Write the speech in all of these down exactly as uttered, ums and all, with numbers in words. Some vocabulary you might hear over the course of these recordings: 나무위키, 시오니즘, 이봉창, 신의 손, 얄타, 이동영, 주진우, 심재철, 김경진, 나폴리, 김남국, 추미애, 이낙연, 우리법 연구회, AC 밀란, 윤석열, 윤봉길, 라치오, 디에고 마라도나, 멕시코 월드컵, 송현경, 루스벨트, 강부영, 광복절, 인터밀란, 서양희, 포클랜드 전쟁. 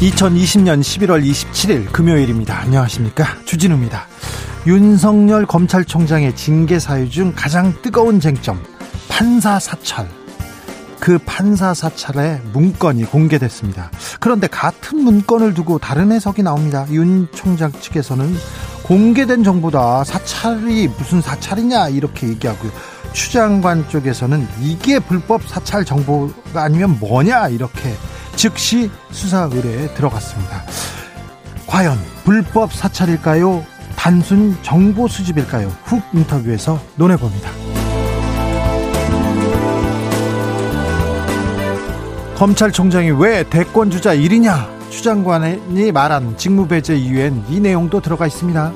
이천이십년 십일월 이십칠일 금요일입니다. 안녕하십니까, 주진우입니다. 윤석열 검찰총장의 징계 사유 중 가장 뜨거운 쟁점, 판사 사찰. 그 판사 사찰의 문건이 공개됐습니다. 그런데 같은 문건을 두고 다른 해석이 나옵니다. 윤 총장 측에서는 공개된 정보다 사찰이 무슨 사찰이냐 이렇게 얘기하고요, 추 장관 쪽에서는 이게 불법 사찰 정보가 아니면 뭐냐 이렇게 즉시 수사 의뢰에 들어갔습니다. 과연 불법 사찰일까요? 단순 정보 수집일까요? 훅 인터뷰에서 논해봅니다. 검찰총장이 왜 대권주자 일이냐? 추 장관이 말한 직무배제 이유엔 이 내용도 들어가 있습니다.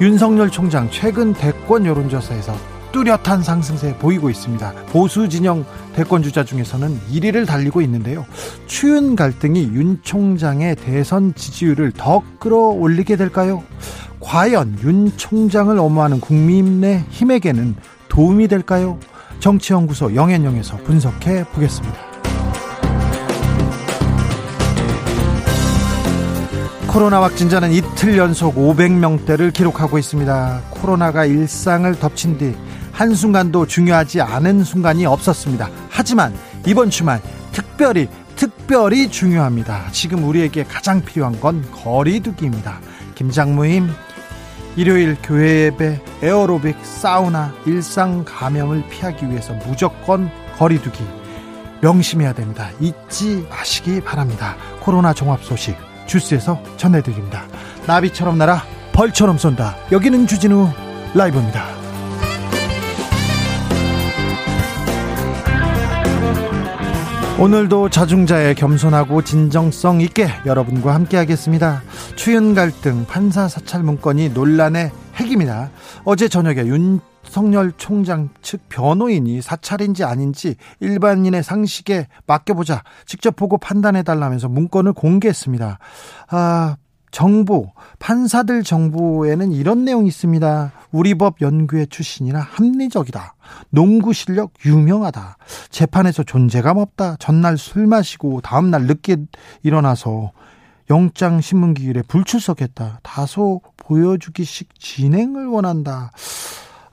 윤석열 총장 최근 대권 여론조사에서 뚜렷한 상승세 보이고 있습니다. 보수 진영 대권주자 중에서는 일 위를 달리고 있는데요, 추윤 갈등이 윤 총장의 대선 지지율을 더 끌어올리게 될까요? 과연 윤 총장을 엄호하는 국민의힘에게는 도움이 될까요? 정치연구소 영앤영에서 분석해 보겠습니다. 코로나 확진자는 이틀 연속 오백 명대를 기록하고 있습니다. 코로나가 일상을 덮친 뒤 한순간도 중요하지 않은 순간이 없었습니다. 하지만 이번 주말 특별히 특별히 중요합니다. 지금 우리에게 가장 필요한 건 거리두기입니다. 김장 모임, 일요일 교회 예배, 에어로빅, 사우나, 일상 감염을 피하기 위해서 무조건 거리두기 명심해야 됩니다. 잊지 마시기 바랍니다. 코로나 종합 소식 주스에서 전해드립니다. 나비처럼 날아 벌처럼 쏜다. 여기는 주진우 라이브입니다. 오늘도 자중자애, 겸손하고 진정성 있게 여러분과 함께하겠습니다. 추윤 갈등, 판사 사찰 문건이 논란의 핵입니다. 어제 저녁에 윤석열 총장 측 변호인이 사찰인지 아닌지 일반인의 상식에 맡겨보자, 직접 보고 판단해달라면서 문건을 공개했습니다. 아, 정보, 판사들 정보에는 이런 내용이 있습니다. 우리법 연구회 출신이라 합리적이다. 농구 실력 유명하다. 재판에서 존재감 없다. 전날 술 마시고 다음날 늦게 일어나서 영장 신문기일에 불출석했다. 다소 보여주기식 진행을 원한다.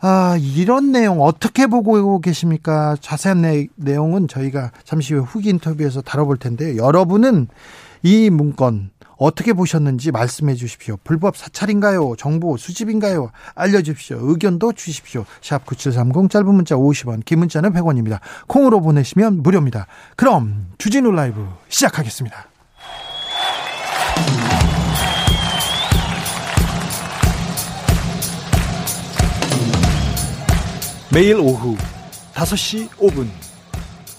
아, 이런 내용 어떻게 보고 계십니까? 자세한 내, 내용은 저희가 잠시 후에 후기 인터뷰에서 다뤄볼 텐데요, 여러분은 이 문건 어떻게 보셨는지 말씀해 주십시오. 불법 사찰인가요? 정보 수집인가요? 알려주십시오. 의견도 주십시오. 샵 구칠삼공, 짧은 문자 오십 원, 긴 문자는 백 원입니다. 콩으로 보내시면 무료입니다. 그럼 주진우 라이브 시작하겠습니다. 매일 오후 다섯 시 오 분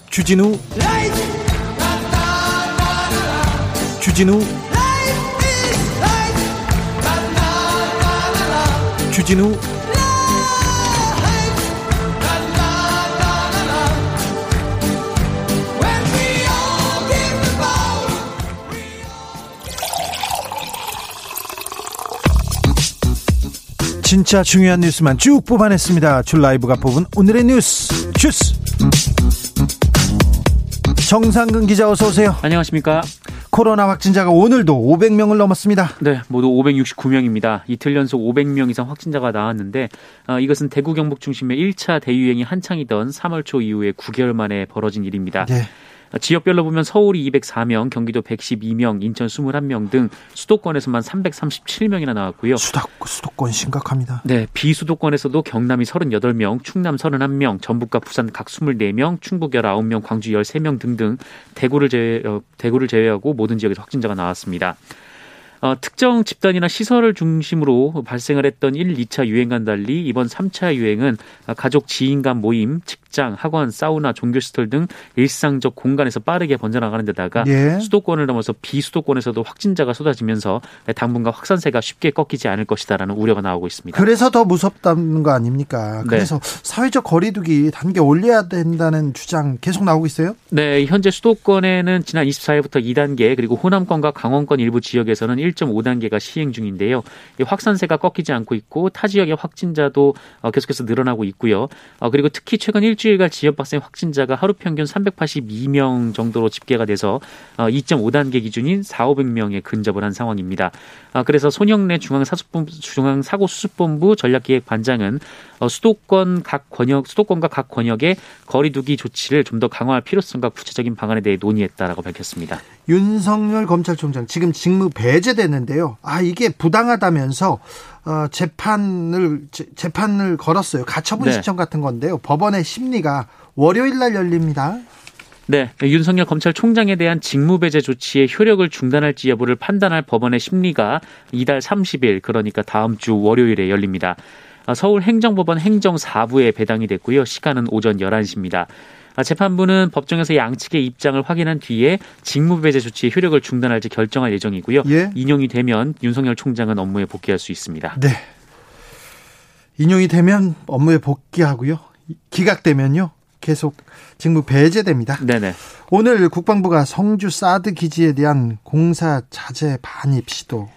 주진우 라이브. 주진우 라이브. 주진우 라이브. 진짜 중요한 뉴스만 쭉 뽑아냈습니다. 줄 라이브가 뽑은 오늘의 뉴스 주스. 정상근 기자 어서 오세요. 안녕하십니까. 코로나 확진자가 오늘도 오백 명을 넘었습니다. 네, 모두 오백육십구 명입니다. 이틀 연속 오백 명 이상 확진자가 나왔는데 어, 이것은 대구 경북 중심의 일 차 대유행이 한창이던 삼월 초 이후에 구 개월 만에 벌어진 일입니다. 네. 지역별로 보면 서울이 이백사 명, 경기도 백십이 명, 인천 이십일 명 등 수도권에서만 삼백삼십칠 명이나 나왔고요. 수도권, 수도권 심각합니다. 네, 비수도권에서도 경남이 삼십팔 명, 충남 삼십일 명, 전북과 부산 각 이십사 명, 충북 십구 명, 광주 십삼 명 등등 대구를 제외, 대구를 제외하고 모든 지역에서 확진자가 나왔습니다. 어, 특정 집단이나 시설을 중심으로 발생을 했던 일, 이 차 유행과는 달리 이번 삼 차 유행은 가족, 지인 간 모임, 직장, 학원, 사우나, 종교시설 등 일상적 공간에서 빠르게 번져나가는 데다가 예. 수도권을 넘어서 비수도권에서도 확진자가 쏟아지면서 당분간 확산세가 쉽게 꺾이지 않을 것이다라는 우려가 나오고 있습니다. 그래서 더 무섭다는 거 아닙니까? 그래서 네. 사회적 거리두기 단계 올려야 된다는 주장 계속 나오고 있어요? 네. 현재 수도권에는 지난 이십사 일부터 이 단계 그리고 호남권과 강원권 일부 지역에서는 일 점 오 단계가 시행 중인데요. 확산세가 꺾이지 않고 있고 타 지역의 확진자도 계속해서 늘어나고 있고요. 그리고 특히 최근 일주일간 지역 발생 확진자가 하루 평균 삼백팔십이 명 정도로 집계가 돼서 이 점 오 단계 기준인 사천오백 명에 근접을 한 상황입니다. 그래서 손영래 중앙사고수습본부 전략기획 반장은 수도권 각 권역, 수도권과 각 권역의 거리두기 조치를 좀 더 강화할 필요성과 구체적인 방안에 대해 논의했다라고 밝혔습니다. 윤석열 검찰총장 지금 직무 배제됐는데요. 아 이게 부당하다면서 어, 재판을 재, 재판을 걸었어요. 가처분 네. 신청 같은 건데요. 법원의 심리가 월요일 날 열립니다. 네, 윤석열 검찰총장에 대한 직무배제 조치의 효력을 중단할지 여부를 판단할 법원의 심리가 이달 삼십 일, 그러니까 다음 주 월요일에 열립니다. 서울행정법원 행정 사 부에 배당이 됐고요. 시간은 오전 열한 시입니다. 재판부는 법정에서 양측의 입장을 확인한 뒤에 직무배제 조치의 효력을 중단할지 결정할 예정이고요. 예? 인용이 되면 윤석열 총장은 업무에 복귀할 수 있습니다. 네, 인용이 되면 업무에 복귀하고요. 기각되면요. 계속 직무 배제됩니다. 네네. 오늘 국방부가 성주 사드 기지에 대한 공사 자재 반입 시도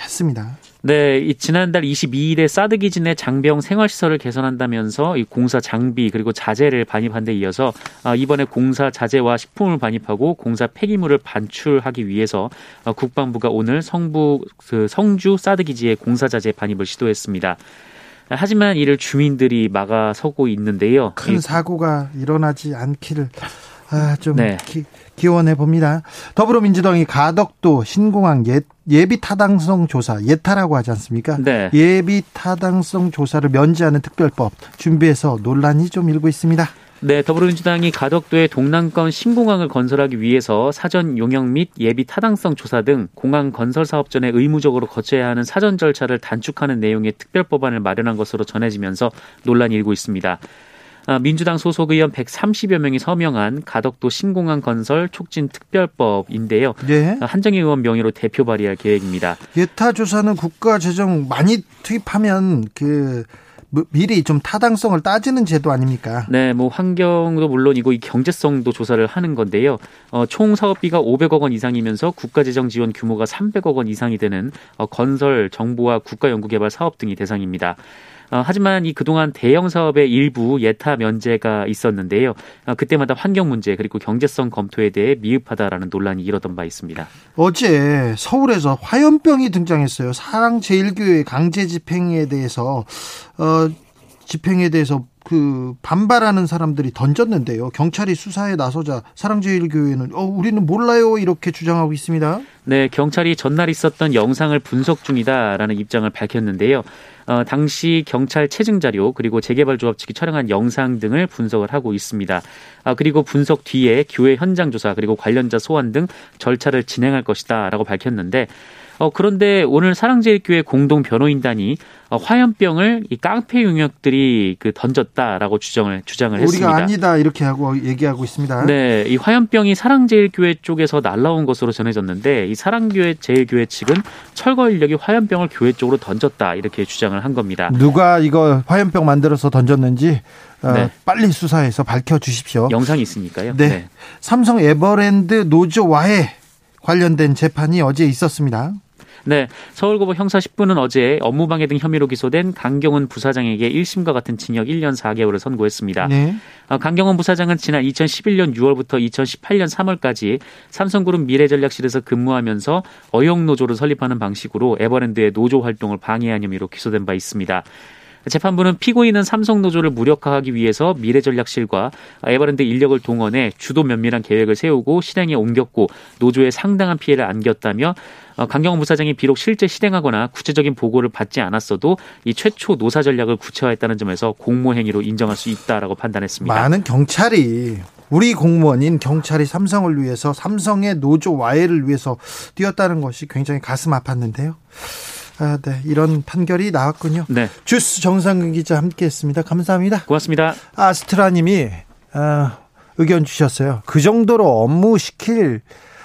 했습니다. 네, 이 지난달 이십이 일에 사드 기지 내 장병 생활시설을 개선한다면서 이 공사 장비 그리고 자재를 반입한 데 이어서 이번에 공사 자재와 식품을 반입하고 공사 폐기물을 반출하기 위해서 국방부가 오늘 성북 그 성주 사드 기지에 공사 자재 반입을 시도했습니다. 하지만 이를 주민들이 막아서고 있는데요. 큰 사고가 일어나지 않기를 아, 좀 네. 기, 기원해 봅니다. 더불어민주당이 가덕도 신공항 예, 예비 타당성 조사, 예타라고 하지 않습니까? 네. 예비 타당성 조사를 면제하는 특별법 준비해서 논란이 좀 일고 있습니다. 네, 더불어민주당이 가덕도의 동남권 신공항을 건설하기 위해서 사전 용역 및 예비 타당성 조사 등 공항 건설 사업 전에 의무적으로 거쳐야 하는 사전 절차를 단축하는 내용의 특별법안을 마련한 것으로 전해지면서 논란이 일고 있습니다. 민주당 소속 의원 백삼십여 명이 서명한 가덕도 신공항 건설 촉진 특별법인데요. 네. 한정희 의원 명의로 대표 발의할 계획입니다. 예타 조사는 국가 재정 많이 투입하면 그... 미리 좀 타당성을 따지는 제도 아닙니까? 네, 뭐 환경도 물론이고 이 경제성도 조사를 하는 건데요. 어, 총 사업비가 오백억 원 이상이면서 국가재정 지원 규모가 삼백억 원 이상이 되는 어, 건설, 정보와 국가연구개발 사업 등이 대상입니다. 어, 하지만 이 그동안 대형 사업의 일부 예타 면제가 있었는데요. 어, 그때마다 환경 문제 그리고 경제성 검토에 대해 미흡하다라는 논란이 일었던 바 있습니다. 어제 서울에서 화염병이 등장했어요. 사랑제일교회 강제 집행에 대해서 어, 집행에 대해서 그 반발하는 사람들이 던졌는데요. 경찰이 수사에 나서자 사랑제일교회는 어, 우리는 몰라요 이렇게 주장하고 있습니다. 네, 경찰이 전날 있었던 영상을 분석 중이다라는 입장을 밝혔는데요. 어, 당시 경찰 체증 자료 그리고 재개발 조합 측이 촬영한 영상 등을 분석을 하고 있습니다. 아, 그리고 분석 뒤에 교회 현장 조사 그리고 관련자 소환 등 절차를 진행할 것이다라고 밝혔는데 어, 그런데 오늘 사랑제일교회 공동 변호인단이 어, 화염병을 이 깡패 용역들이 그 던졌다라고 주장을 주장을 우리가 했습니다. 우리가 아니다 이렇게 하고 얘기하고 있습니다. 네, 이 화염병이 사랑제일교회 쪽에서 날라온 것으로 전해졌는데 이 사랑교회 제일교회 측은 철거 인력이 화염병을 교회 쪽으로 던졌다 이렇게 주장을 한 겁니다. 누가 이거 화염병 만들어서 던졌는지 어, 네. 빨리 수사해서 밝혀 주십시오. 영상이 있으니까요. 네. 네. 삼성 에버랜드 노조와의 관련된 재판이 어제 있었습니다. 네, 서울고법 형사 십 부는 어제 업무방해 등 혐의로 기소된 강경훈 부사장에게 일 심과 같은 징역 일 년 사 개월을 선고했습니다. 네. 강경훈 부사장은 지난 이천십일 년 유월부터 이천십팔 년 삼월까지 삼성그룹 미래전략실에서 근무하면서 어용노조를 설립하는 방식으로 에버랜드의 노조 활동을 방해한 혐의로 기소된 바 있습니다. 재판부는 피고인은 삼성노조를 무력화하기 위해서 미래전략실과 에버랜드 인력을 동원해 주도 면밀한 계획을 세우고 실행에 옮겼고 노조에 상당한 피해를 안겼다며 강경원 부사장이 비록 실제 실행하거나 구체적인 보고를 받지 않았어도 이 최초 노사 전략을 구체화했다는 점에서 공모행위로 인정할 수 있다라고 판단했습니다. 많은 경찰이 우리 공무원인 경찰이 삼성을 위해서 삼성의 노조 와해를 위해서 뛰었다는 것이 굉장히 가슴 아팠는데요. 아, 네. 이런 판결이 나왔군요. 네. 주스 정상근 기자 함께했습니다. 감사합니다. 고맙습니다. 아스트라님이 아, 의견 주셨어요. 그 정도로 업무 시킬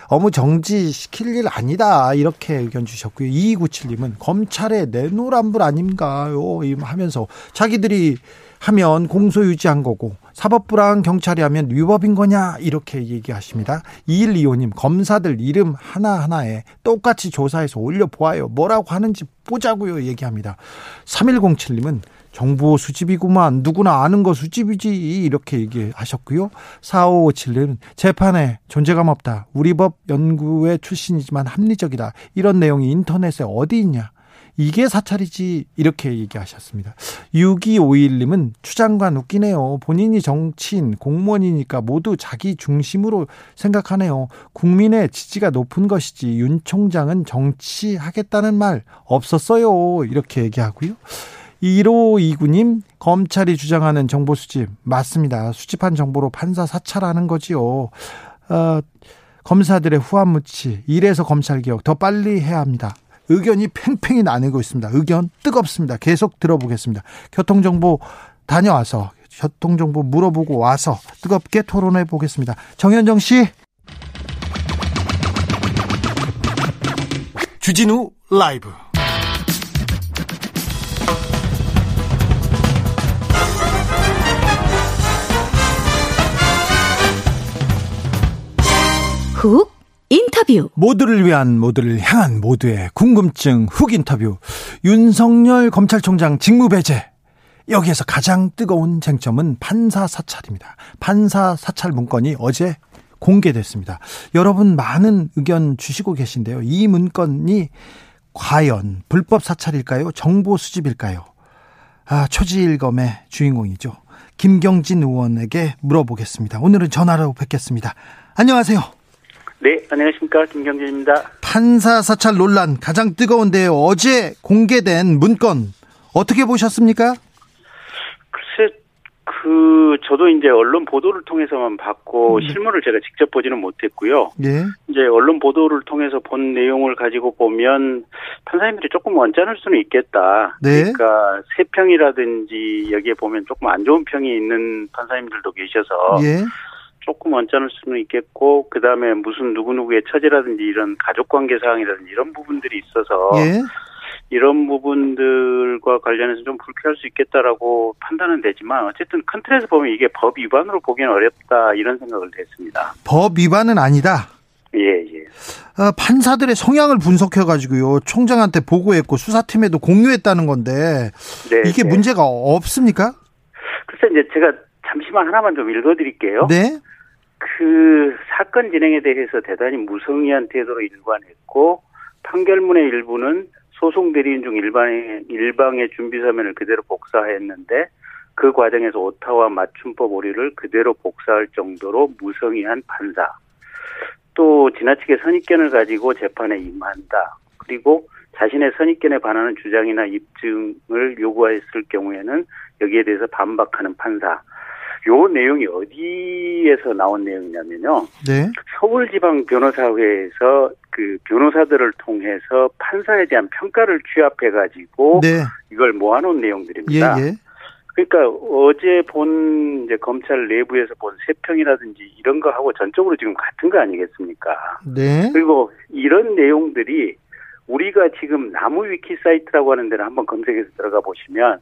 업무 정지 시킬 일 아니다 이렇게 의견 주셨고요. 이이구칠님은 검찰에 내노란불 아닌가요? 하면서 자기들이 하면 공소 유지한 거고 사법부랑 경찰이 하면 위법인 거냐 이렇게 얘기하십니다. 이일이오님 검사들 이름 하나하나에 똑같이 조사해서 올려보아요. 뭐라고 하는지 보자고요 얘기합니다. 삼일공칠님은 정보 수집이구만 누구나 아는 거 수집이지 이렇게 얘기하셨고요. 사오오칠님은 재판에 존재감 없다. 우리법 연구회 출신이지만 합리적이다. 이런 내용이 인터넷에 어디 있냐. 이게 사찰이지 이렇게 얘기하셨습니다. 육이오일님은 추장관 웃기네요. 본인이 정치인 공무원이니까 모두 자기 중심으로 생각하네요. 국민의 지지가 높은 것이지 윤 총장은 정치하겠다는 말 없었어요 이렇게 얘기하고요. 일오이구님 검찰이 주장하는 정보 수집 맞습니다. 수집한 정보로 판사 사찰하는 거지요. 어, 검사들의 후한무치 이래서 검찰개혁 더 빨리 해야 합니다. 의견이 팽팽히 나뉘고 있습니다. 의견 뜨겁습니다. 계속 들어보겠습니다. 교통정보 다녀와서 교통정보 물어보고 와서 뜨겁게 토론해 보겠습니다. 정현정 씨. 주진우 라이브. 훅 인터뷰. 모두를 위한 모두를 향한 모두의 궁금증 훅 인터뷰. 윤석열 검찰총장 직무배제. 여기에서 가장 뜨거운 쟁점은 판사 사찰입니다. 판사 사찰 문건이 어제 공개됐습니다. 여러분 많은 의견 주시고 계신데요. 이 문건이 과연 불법 사찰일까요? 정보 수집일까요? 아, 초지일검의 주인공이죠. 김경진 의원에게 물어보겠습니다. 오늘은 전화로 뵙겠습니다. 안녕하세요. 네, 안녕하십니까. 김경진입니다. 판사 사찰 논란 가장 뜨거운데요. 어제 공개된 문건 어떻게 보셨습니까? 글쎄, 그 저도 이제 언론 보도를 통해서만 봤고 네. 실물을 제가 직접 보지는 못했고요. 네. 이제 언론 보도를 통해서 본 내용을 가지고 보면 판사님들이 조금 언짢을 수는 있겠다. 네. 그러니까 세평이라든지 여기에 보면 조금 안 좋은 평이 있는 판사님들도 계셔서. 네. 조금 언짢을 수는 있겠고 그다음에 무슨 누구누구의 처지라든지 이런 가족관계 사항이라든지 이런 부분들이 있어서 예. 이런 부분들과 관련해서 좀 불쾌할 수 있겠다라고 판단은 되지만 어쨌든 큰 틀에서 보면 이게 법 위반으로 보기는 어렵다 이런 생각을 했습니다. 법 위반은 아니다? 예, 예. 어, 판사들의 성향을 분석해가지고요. 총장한테 보고했고 수사팀에도 공유했다는 건데 네, 이게 네. 문제가 없습니까? 글쎄 이제 제가 잠시만 하나만 좀 읽어드릴게요. 네. 그 사건 진행에 대해서 대단히 무성의한 태도로 일관했고 판결문의 일부는 소송 대리인 중 일방의, 일방의 준비 서면을 그대로 복사했는데 그 과정에서 오타와 맞춤법 오류를 그대로 복사할 정도로 무성의한 판사. 또 지나치게 선입견을 가지고 재판에 임한다. 그리고 자신의 선입견에 반하는 주장이나 입증을 요구했을 경우에는 여기에 대해서 반박하는 판사. 요 내용이 어디에서 나온 내용이냐면요. 네. 서울지방 변호사회에서 그 변호사들을 통해서 판사에 대한 평가를 취합해가지고 네. 이걸 모아놓은 내용들입니다. 예, 예. 그러니까 어제 본 이제 검찰 내부에서 본 세평이라든지 이런 거하고 전적으로 지금 같은 거 아니겠습니까? 네. 그리고 이런 내용들이 우리가 지금 나무위키 사이트라고 하는 데를 한번 검색해서 들어가 보시면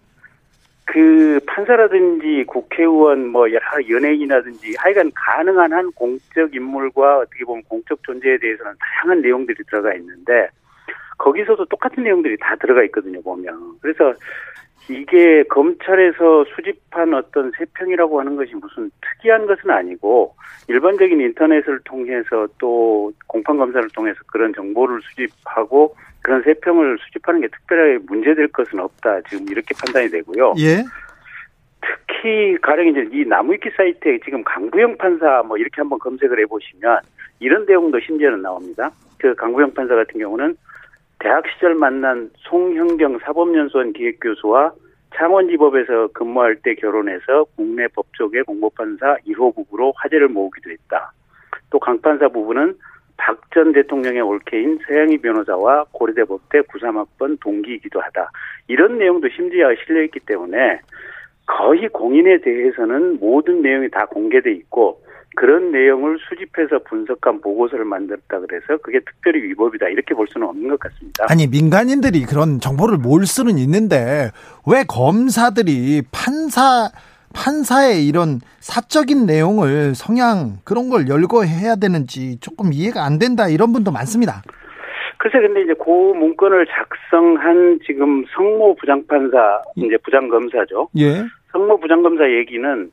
그 판사라든지 국회의원 뭐 여러 연예인이라든지 하여간 가능한 한 공적 인물과 어떻게 보면 공적 존재에 대해서는 다양한 내용들이 들어가 있는데 거기서도 똑같은 내용들이 다 들어가 있거든요 보면. 그래서 이게 검찰에서 수집한 어떤 세평이라고 하는 것이 무슨 특이한 것은 아니고 일반적인 인터넷을 통해서 또 공판검사를 통해서 그런 정보를 수집하고 그런 세평을 수집하는 게 특별하게 문제될 것은 없다. 지금 이렇게 판단이 되고요. 예. 특히 가령 이제 이 나무위키 사이트에 지금 강부영 판사 뭐 이렇게 한번 검색을 해보시면 이런 내용도 심지어는 나옵니다. 그 강부영 판사 같은 경우는 대학 시절 만난 송현경 사법연수원 기획교수와 창원지법에서 근무할 때 결혼해서 국내 법조계 공보판사 일호 부부로 화제를 모으기도 했다. 또 강 판사 부부는 박 전 대통령의 올케인 서양희 변호사와 고려대법대 구십삼 학번 동기이기도 하다. 이런 내용도 심지어 실려있기 때문에 거의 공인에 대해서는 모든 내용이 다 공개돼 있고 그런 내용을 수집해서 분석한 보고서를 만들었다 그래서 그게 특별히 위법이다 이렇게 볼 수는 없는 것 같습니다. 아니 민간인들이 그런 정보를 몰 수는 있는데 왜 검사들이 판사, 판사의 이런 사적인 내용을 성향 그런 걸 열거해야 되는지 조금 이해가 안 된다 이런 분도 많습니다. 글쎄, 근데 이제 그 문건을 작성한 지금 성모 부장판사, 이제 부장검사죠. 예. 성모 부장검사 얘기는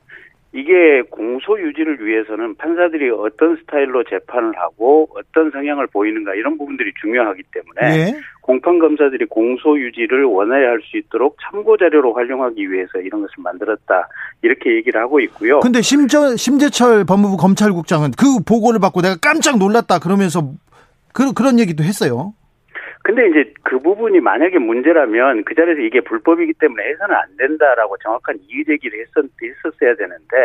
이게 공소 유지를 위해서는 판사들이 어떤 스타일로 재판을 하고 어떤 성향을 보이는가 이런 부분들이 중요하기 때문에 예. 공판 검사들이 공소 유지를 원활히 할 수 있도록 참고 자료로 활용하기 위해서 이런 것을 만들었다 이렇게 얘기를 하고 있고요. 그런데 심재, 심재철 법무부 검찰국장은 그 보고를 받고 내가 깜짝 놀랐다 그러면서 그, 그런 얘기도 했어요. 근데 이제 그 부분이 만약에 문제라면 그 자리에서 이게 불법이기 때문에 해서는 안 된다라고 정확한 이의제기를 했었, 했었어야 되는데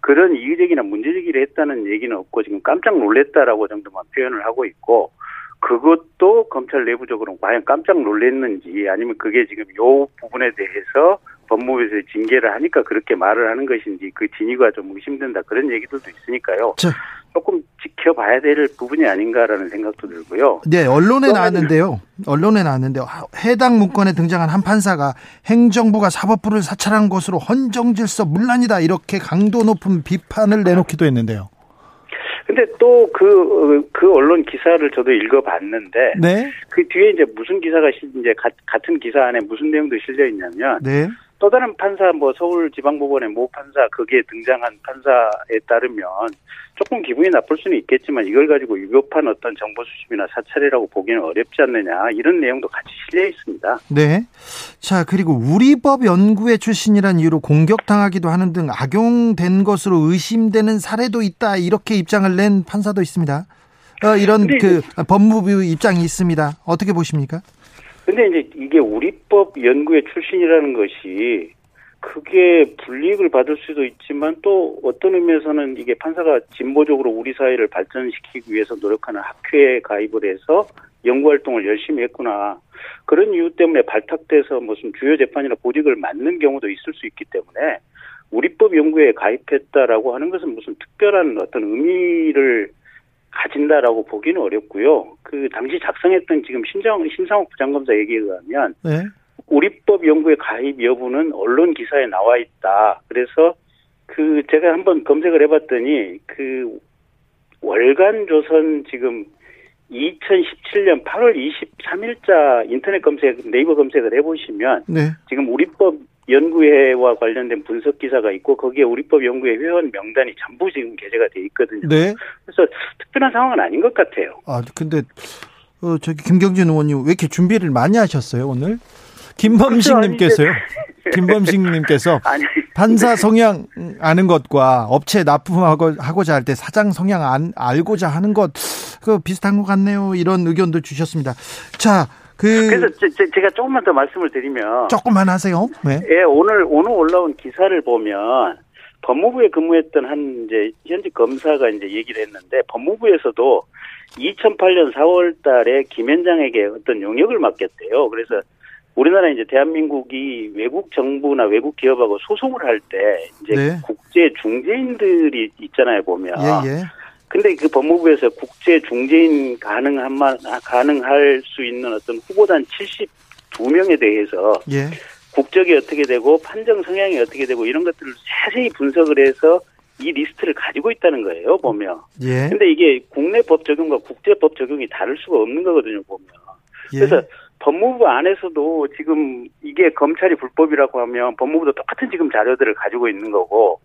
그런 이의제기나 문제제기를 했다는 얘기는 없고 지금 깜짝 놀랐다라고 정도만 표현을 하고 있고 그것도 검찰 내부적으로는 과연 깜짝 놀랐는지 아니면 그게 지금 요 부분에 대해서 법무부에서 징계를 하니까 그렇게 말을 하는 것인지 그 진위가 좀 의심된다 그런 얘기들도 있으니까요. 저. 조금 지켜봐야 될 부분이 아닌가라는 생각도 들고요. 네, 언론에 나왔는데요. 언론에 나왔는데요. 해당 문건에 등장한 한 판사가 행정부가 사법부를 사찰한 것으로 헌정질서 문란이다 이렇게 강도 높은 비판을 내놓기도 했는데요. 근데 또 그, 그 언론 기사를 저도 읽어봤는데, 네. 그 뒤에 이제 무슨 기사가 이제 같은 기사 안에 무슨 내용도 실려 있냐면, 네. 또 다른 판사, 뭐 서울지방법원의 모 판사, 거기에 등장한 판사에 따르면 조금 기분이 나쁠 수는 있겠지만 이걸 가지고 위법한 어떤 정보 수집이나 사찰이라고 보기는 어렵지 않느냐 이런 내용도 같이 실려 있습니다. 네. 자 그리고 우리법 연구회 출신이란 이유로 공격당하기도 하는 등 악용된 것으로 의심되는 사례도 있다 이렇게 입장을 낸 판사도 있습니다. 어, 이런 그 법무부 입장이 있습니다. 어떻게 보십니까? 근데 이제 이게 우리법 연구의 출신이라는 것이 그게 불이익을 받을 수도 있지만 또 어떤 의미에서는 이게 판사가 진보적으로 우리 사회를 발전시키기 위해서 노력하는 학회에 가입을 해서 연구활동을 열심히 했구나. 그런 이유 때문에 발탁돼서 무슨 주요 재판이나 보직을 맡는 경우도 있을 수 있기 때문에 우리법 연구에 가입했다라고 하는 것은 무슨 특별한 어떤 의미를 가진다라고 보기는 어렵고요. 그 당시 작성했던 지금 신정, 신상욱 부장검사 얘기에 의하면 네. 우리법 연구의 가입 여부는 언론 기사에 나와 있다. 그래서 그 제가 한번 검색을 해봤더니 그 월간 조선 지금 이천십칠 년 팔월 이십삼일자 인터넷 검색 네이버 검색을 해보시면 네. 지금 우리법 연구회와 관련된 분석 기사가 있고 거기에 우리법 연구회 회원 명단이 전부 지금 게재가 돼 있거든요. 네. 그래서 특별한 상황은 아닌 것 같아요. 아 근데 어, 저기 김경진 의원님 왜 이렇게 준비를 많이 하셨어요 오늘? 김범식님께서요. 김범식님께서 판사 성향 아는 것과 업체 납품하고 하고자 할 때 사장 성향 안, 알고자 하는 것 그 비슷한 것 같네요. 이런 의견도 주셨습니다. 자. 그 그래서 제, 제, 제가 조금만 더 말씀을 드리면 조금만 하세요. 네. 예, 오늘 오늘 올라온 기사를 보면 법무부에 근무했던 한 이제 현직 검사가 이제 얘기를 했는데 법무부에서도 이천팔년 사월달에 김현장에게 어떤 용역을 맡겼대요. 그래서 우리나라 이제 대한민국이 외국 정부나 외국 기업하고 소송을 할 때 이제 네. 국제 중재인들이 있잖아요 보면. 예, 예. 근데 그 법무부에서 국제 중재인 가능한 만 가능할 수 있는 어떤 후보단 칠십이 명에 대해서 예. 국적이 어떻게 되고 판정 성향이 어떻게 되고 이런 것들을 자세히 분석을 해서 이 리스트를 가지고 있다는 거예요 보면. 예. 근데 이게 국내 법 적용과 국제 법 적용이 다를 수가 없는 거거든요 보면. 예. 그래서 법무부 안에서도 지금 이게 검찰이 불법이라고 하면 법무부도 똑같은 지금 자료들을 가지고 있는 거고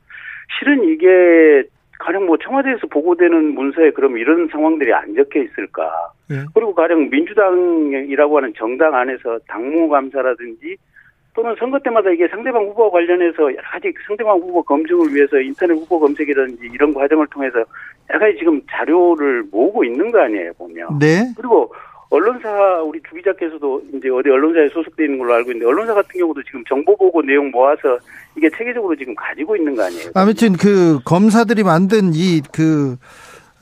실은 이게. 가령 뭐 청와대에서 보고되는 문서에 그럼 이런 상황들이 안 적혀 있을까? 네. 그리고 가령 민주당이라고 하는 정당 안에서 당무감사라든지 또는 선거 때마다 이게 상대방 후보와 관련해서 여러 가지 상대방 후보 검증을 위해서 인터넷 후보 검색이라든지 이런 과정을 통해서 여러 가지 지금 자료를 모으고 있는 거 아니에요, 보면. 네. 그리고 언론사 우리 주 기자께서도 이제 어디 언론사에 소속되어 있는 걸로 알고 있는데 언론사 같은 경우도 지금 정보 보고 내용 모아서 이게 체계적으로 지금 가지고 있는 거 아니에요? 아무튼 그 검사들이 만든 이 그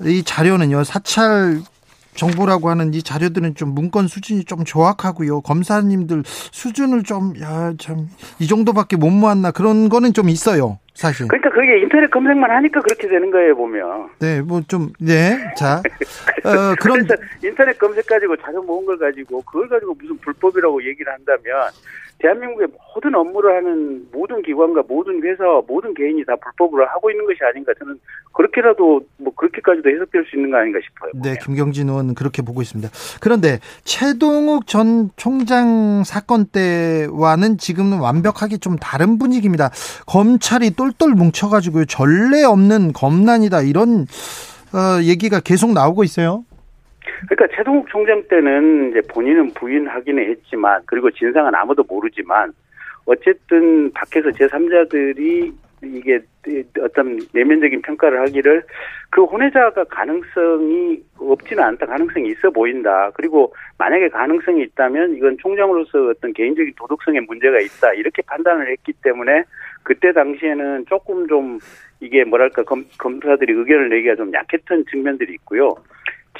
이 자료는요 사찰 정보라고 하는 이 자료들은 좀 문건 수준이 좀 조악하고요. 검사님들 수준을 좀, 야, 참, 이 정도밖에 못 모았나 그런 거는 좀 있어요. 사실. 그러니까 그게 인터넷 검색만 하니까 그렇게 되는 거예요, 보면. 네, 뭐 좀, 네. 자. 그래서, 어, 그럼. 그래서 인터넷 검색 가지고 자료 모은 걸 가지고 그걸 가지고 무슨 불법이라고 얘기를 한다면 대한민국의 모든 업무를 하는 모든 기관과 모든 회사, 모든 개인이 다 불법으로 하고 있는 것이 아닌가 저는 그렇게라도 뭐 그렇게까지도 해석될 수 있는 거 아닌가 싶어요. 보면. 네, 김경진 의원은 그렇게 보고 있습니다. 그런데 최동욱 전 총장 사건 때와는 지금은 완벽하게 좀 다른 분위기입니다. 검찰이 똘똘 뭉쳐가지고 전례 없는 검난이다 이런 어, 얘기가 계속 나오고 있어요. 그러니까 최동욱 총장 때는 이제 본인은 부인하기는 했지만 그리고 진상은 아무도 모르지만 어쨌든 밖에서 제삼자들이 이게 어떤 내면적인 평가를 하기를 그 혼외자가 가능성이 없지는 않다. 가능성이 있어 보인다. 그리고 만약에 가능성이 있다면 이건 총장으로서 어떤 개인적인 도덕성에 문제가 있다. 이렇게 판단을 했기 때문에 그때 당시에는 조금 좀 이게 뭐랄까 검, 검사들이 의견을 내기가 좀 약했던 측면들이 있고요.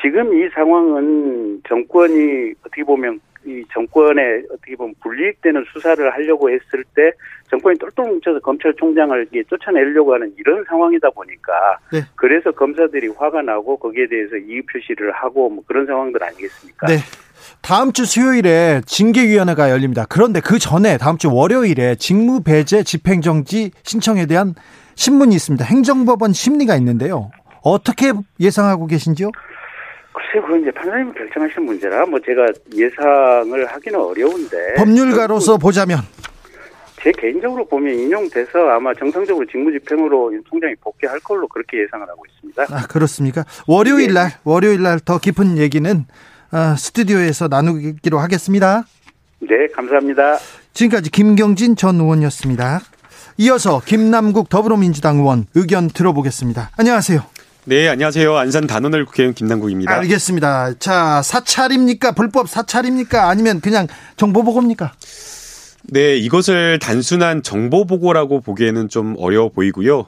지금 이 상황은 정권이 어떻게 보면 이 정권에 어떻게 보면 불이익되는 수사를 하려고 했을 때 정권이 똘똘 뭉쳐서 검찰총장을 쫓아내려고 하는 이런 상황이다 보니까 네. 그래서 검사들이 화가 나고 거기에 대해서 이의 표시를 하고 뭐 그런 상황들 아니겠습니까? 네. 다음 주 수요일에 징계위원회가 열립니다. 그런데 그 전에 다음 주 월요일에 직무배제 집행정지 신청에 대한 신문이 있습니다. 행정법원 심리가 있는데요. 어떻게 예상하고 계신지요? 글쎄요, 그건 이제 판사님이 결정하시는 문제라 뭐 제가 예상을 하기는 어려운데. 법률가로서 보자면. 제 개인적으로 보면 인용돼서 아마 정상적으로 직무집행으로 총장이 복귀할 걸로 그렇게 예상을 하고 있습니다. 아, 그렇습니까? 월요일 날, 네. 월요일 날 더 깊은 얘기는 어, 스튜디오에서 나누기로 하겠습니다. 네, 감사합니다. 지금까지 김경진 전 의원이었습니다. 이어서 김남국 더불어민주당 의원 의견 들어보겠습니다. 안녕하세요. 네, 안녕하세요. 안산 단원을 국회의원 김남국입니다. 알겠습니다. 자, 사찰입니까? 불법 사찰입니까? 아니면 그냥 정보보고입니까? 네, 이것을 단순한 정보보고라고 보기에는 좀 어려워 보이고요.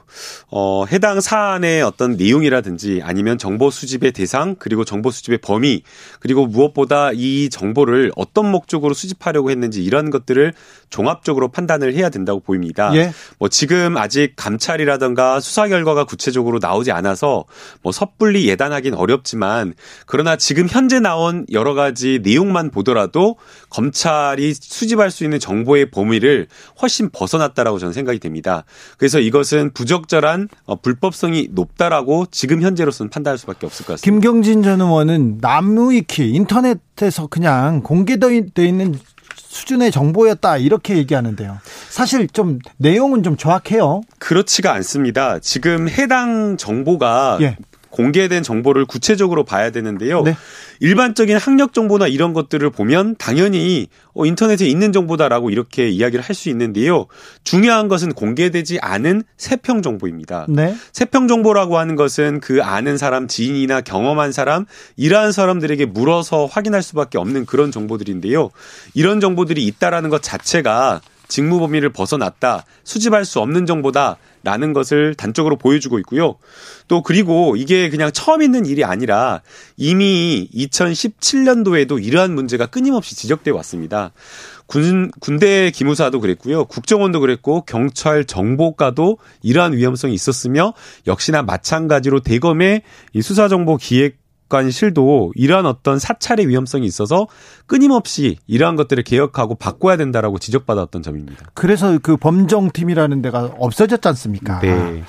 어, 해당 사안의 어떤 내용이라든지 아니면 정보 수집의 대상, 그리고 정보 수집의 범위, 그리고 무엇보다 이 정보를 어떤 목적으로 수집하려고 했는지 이런 것들을 종합적으로 판단을 해야 된다고 보입니다. 예. 뭐 지금 아직 감찰이라든가 수사 결과가 구체적으로 나오지 않아서 뭐 섣불리 예단하긴 어렵지만 그러나 지금 현재 나온 여러 가지 내용만 보더라도 검찰이 수집할 수 있는 정보 정보의 범위를 훨씬 벗어났다라고 저는 생각이 됩니다. 그래서 이것은 부적절한 불법성이 높다라고 지금 현재로서는 판단할 수밖에 없을 것 같습니다. 김경진 전 의원은 나무위키 인터넷에서 그냥 공개되어 있는 수준의 정보였다 이렇게 얘기하는데요. 사실 좀 내용은 좀 정확해요. 그렇지가 않습니다. 지금 해당 정보가 예. 공개된 정보를 구체적으로 봐야 되는데요. 네. 일반적인 학력 정보나 이런 것들을 보면 당연히 인터넷에 있는 정보다라고 이렇게 이야기를 할 수 있는데요. 중요한 것은 공개되지 않은 세평 정보입니다. 네. 세평 정보라고 하는 것은 그 아는 사람, 지인이나 경험한 사람, 이러한 사람들에게 물어서 확인할 수밖에 없는 그런 정보들인데요. 이런 정보들이 있다라는 것 자체가 직무 범위를 벗어났다, 수집할 수 없는 정보다 라는 것을 단적으로 보여주고 있고요. 또 그리고 이게 그냥 처음 있는 일이 아니라 이미 이천십칠년도에도 이러한 문제가 끊임없이 지적돼 왔습니다. 군, 군대 기무사도 그랬고요. 국정원도 그랬고 경찰 정보과도 이러한 위험성이 있었으며 역시나 마찬가지로 대검의 이 수사정보 기획 관실도 이러한 어떤 사찰의 위험성이 있어서 끊임없이 이러한 것들을 개혁하고 바꿔야 된다라고 지적받았던 점입니다. 그래서 그 범정팀이라는 데가 없어졌지 않습니까? 네.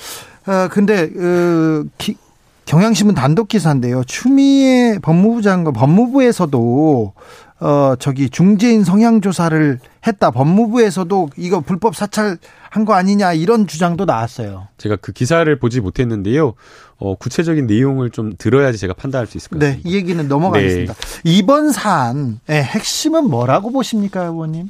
아, 근데 어, 기, 경향신문 단독 기사인데요. 추미애 법무부 장관 법무부에서도 어, 저기 중재인 성향 조사를 했다. 법무부에서도 이거 불법 사찰 한 거 아니냐 이런 주장도 나왔어요. 제가 그 기사를 보지 못했는데요. 어, 구체적인 내용을 좀 들어야지 제가 판단할 수 있을 것 같습니다. 네, 이 얘기는 넘어가겠습니다. 네. 이번 사안의 핵심은 뭐라고 보십니까, 의원님?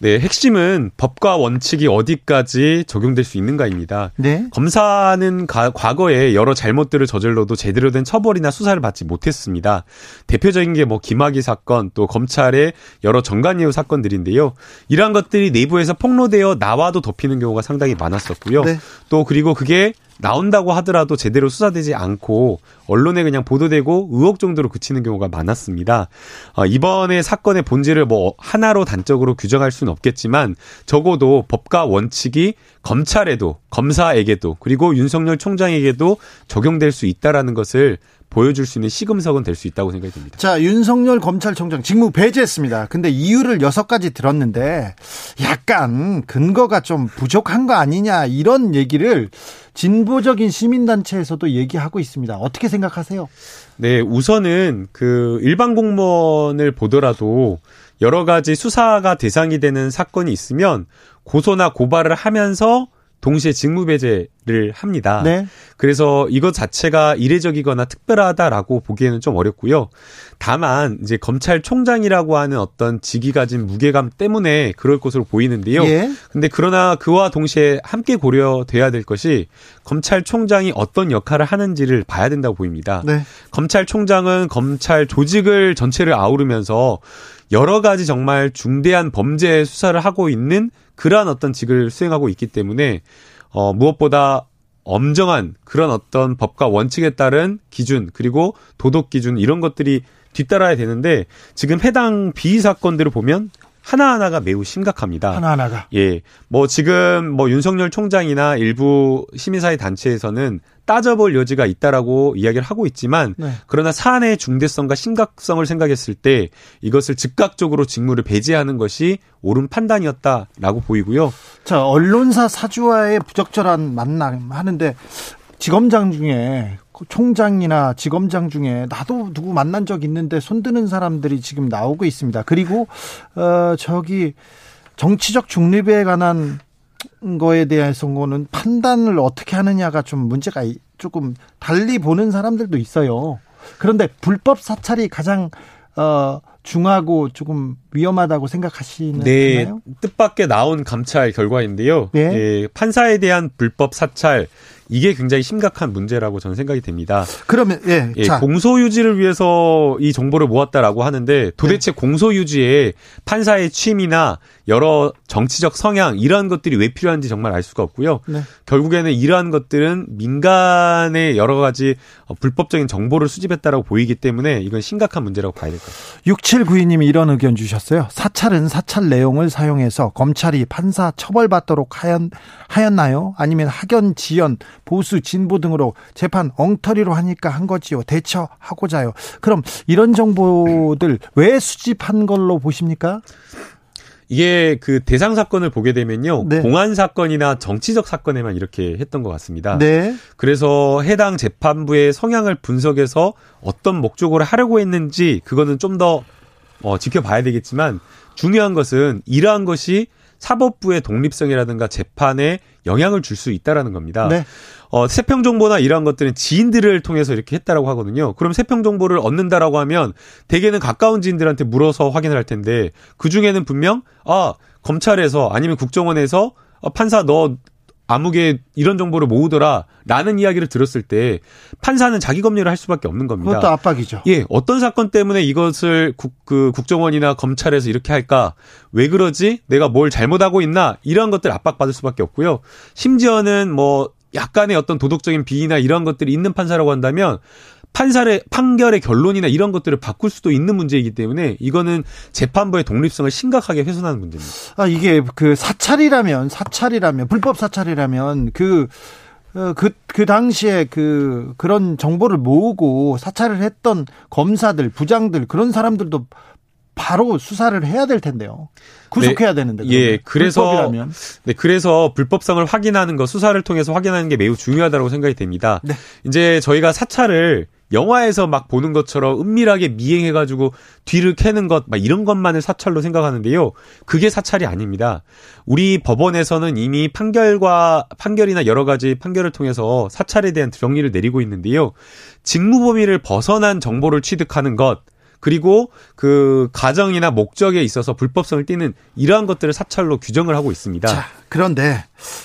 네, 핵심은 법과 원칙이 어디까지 적용될 수 있는가입니다. 네. 검사는 가, 과거에 여러 잘못들을 저질러도 제대로 된 처벌이나 수사를 받지 못했습니다. 대표적인 게 뭐 김학의 사건, 또 검찰의 여러 정관예우 사건들인데요. 이러한 것들이 내부에서 폭로되어 나와도 덮이는 경우가 상당히 많았었고요. 네. 또 그리고 그게 나온다고 하더라도 제대로 수사되지 않고 언론에 그냥 보도되고 의혹 정도로 그치는 경우가 많았습니다. 어, 이번에 사건의 본질을 뭐 하나로 단적으로 규정할 수는 없겠지만 적어도 법과 원칙이 검찰에도 검사에게도 그리고 윤석열 총장에게도 적용될 수 있다라는 것을 보여줄 수 있는 시금석은 될 수 있다고 생각이 듭니다. 자, 윤석열 검찰총장 직무 배제했습니다. 근데 이유를 여섯 가지 들었는데 약간 근거가 좀 부족한 거 아니냐 이런 얘기를 진보적인 시민단체에서도 얘기하고 있습니다. 어떻게 생각하세요? 네, 우선은 그 일반 공무원을 보더라도 여러 가지 수사가 대상이 되는 사건이 있으면 고소나 고발을 하면서 동시에 직무배제를 합니다. 네. 그래서 이것 자체가 이례적이거나 특별하다라고 보기에는 좀 어렵고요. 다만 이제 검찰총장이라고 하는 어떤 직이 가진 무게감 때문에 그럴 것으로 보이는데요. 예. 근데 그러나 그와 동시에 함께 고려돼야 될 것이 검찰총장이 어떤 역할을 하는지를 봐야 된다고 보입니다. 네. 검찰총장은 검찰 조직을 전체를 아우르면서 여러 가지 정말 중대한 범죄 수사를 하고 있는 그러한 어떤 직을 수행하고 있기 때문에 어, 무엇보다 엄정한 그런 어떤 법과 원칙에 따른 기준 그리고 도덕 기준 이런 것들이 뒤따라야 되는데 지금 해당 비위 사건들을 보면 하나하나가 매우 심각합니다. 하나하나가. 예. 뭐 지금 뭐 윤석열 총장이나 일부 시민사회 단체에서는 따져볼 여지가 있다라고 이야기를 하고 있지만 네. 그러나 사안의 중대성과 심각성을 생각했을 때 이것을 즉각적으로 직무를 배제하는 것이 옳은 판단이었다라고 보이고요. 자, 언론사 사주와의 부적절한 만남 하는데 지검장 중에 총장이나 지검장 중에 나도 누구 만난 적 있는데 손드는 사람들이 지금 나오고 있습니다. 그리고 어 저기 정치적 중립에 관한 거에 대해서는 판단을 어떻게 하느냐가 좀 문제가 조금 달리 보는 사람들도 있어요. 그런데 불법 사찰이 가장 어 중하고 조금 위험하다고 생각하시나요? 네, 뜻밖의 나온 감찰 결과인데요. 네. 예, 판사에 대한 불법 사찰 이게 굉장히 심각한 문제라고 저는 생각이 됩니다. 그러면 예, 예 자. 공소유지를 위해서 이 정보를 모았다라고 하는데 도대체 네. 공소유지에 판사의 취미나 여러 정치적 성향 이러한 것들이 왜 필요한지 정말 알 수가 없고요. 네. 결국에는 이러한 것들은 민간의 여러 가지 불법적인 정보를 수집했다라고 보이기 때문에 이건 심각한 문제라고 봐야 될 것 같습니다. 육칠구이 님이 이런 의견 주셨어요. 사찰은 사찰 내용을 사용해서 검찰이 판사 처벌받도록 하였나요? 아니면 학연, 지연, 보수, 진보 등으로 재판 엉터리로 하니까 한 거지요. 대처하고자요. 그럼 이런 정보들 왜 수집한 걸로 보십니까? 이게 그 대상 사건을 보게 되면요. 네. 공안 사건이나 정치적 사건에만 이렇게 했던 것 같습니다. 네. 그래서 해당 재판부의 성향을 분석해서 어떤 목적으로 하려고 했는지 그거는 좀 더 어, 지켜봐야 되겠지만 중요한 것은 이러한 것이 사법부의 독립성이라든가 재판에 영향을 줄 수 있다라는 겁니다. 네. 어, 세평 정보나 이러한 것들은 지인들을 통해서 이렇게 했다라고 하거든요. 그럼 세평 정보를 얻는다라고 하면 대개는 가까운 지인들한테 물어서 확인을 할 텐데 그중에는 분명 아 검찰에서 아니면 국정원에서 아, 판사 너 아무개 이런 정보를 모으더라 라는 이야기를 들었을 때 판사는 자기 검열을 할 수밖에 없는 겁니다. 그것도 압박이죠. 예, 어떤 사건 때문에 이것을 국, 그 국정원이나 검찰에서 이렇게 할까? 왜 그러지? 내가 뭘 잘못하고 있나? 이런 것들 압박받을 수밖에 없고요. 심지어는 뭐 약간의 어떤 도덕적인 비위나 이런 것들이 있는 판사라고 한다면 판사의 판결의 결론이나 이런 것들을 바꿀 수도 있는 문제이기 때문에 이거는 재판부의 독립성을 심각하게 훼손하는 문제입니다. 아 이게 그 사찰이라면 사찰이라면 불법 사찰이라면 그 그, 그 당시에 그 그런 정보를 모으고 사찰을 했던 검사들, 부장들 그런 사람들도 바로 수사를 해야 될 텐데요. 구속해야 네, 되는데. 그러면. 예, 그래서 불법이라면. 네, 그래서 불법성을 확인하는 거, 수사를 통해서 확인하는 게 매우 중요하다고 생각이 됩니다. 네. 이제 저희가 사찰을 영화에서 막 보는 것처럼 은밀하게 미행해가지고 뒤를 캐는 것, 막 이런 것만을 사찰로 생각하는데요. 그게 사찰이 아닙니다. 우리 법원에서는 이미 판결과, 판결이나 여러 가지 판결을 통해서 사찰에 대한 정리를 내리고 있는데요. 직무 범위를 벗어난 정보를 취득하는 것, 그리고 그 가정이나 목적에 있어서 불법성을 띠는 이러한 것들을 사찰로 규정을 하고 있습니다. 자, 그런데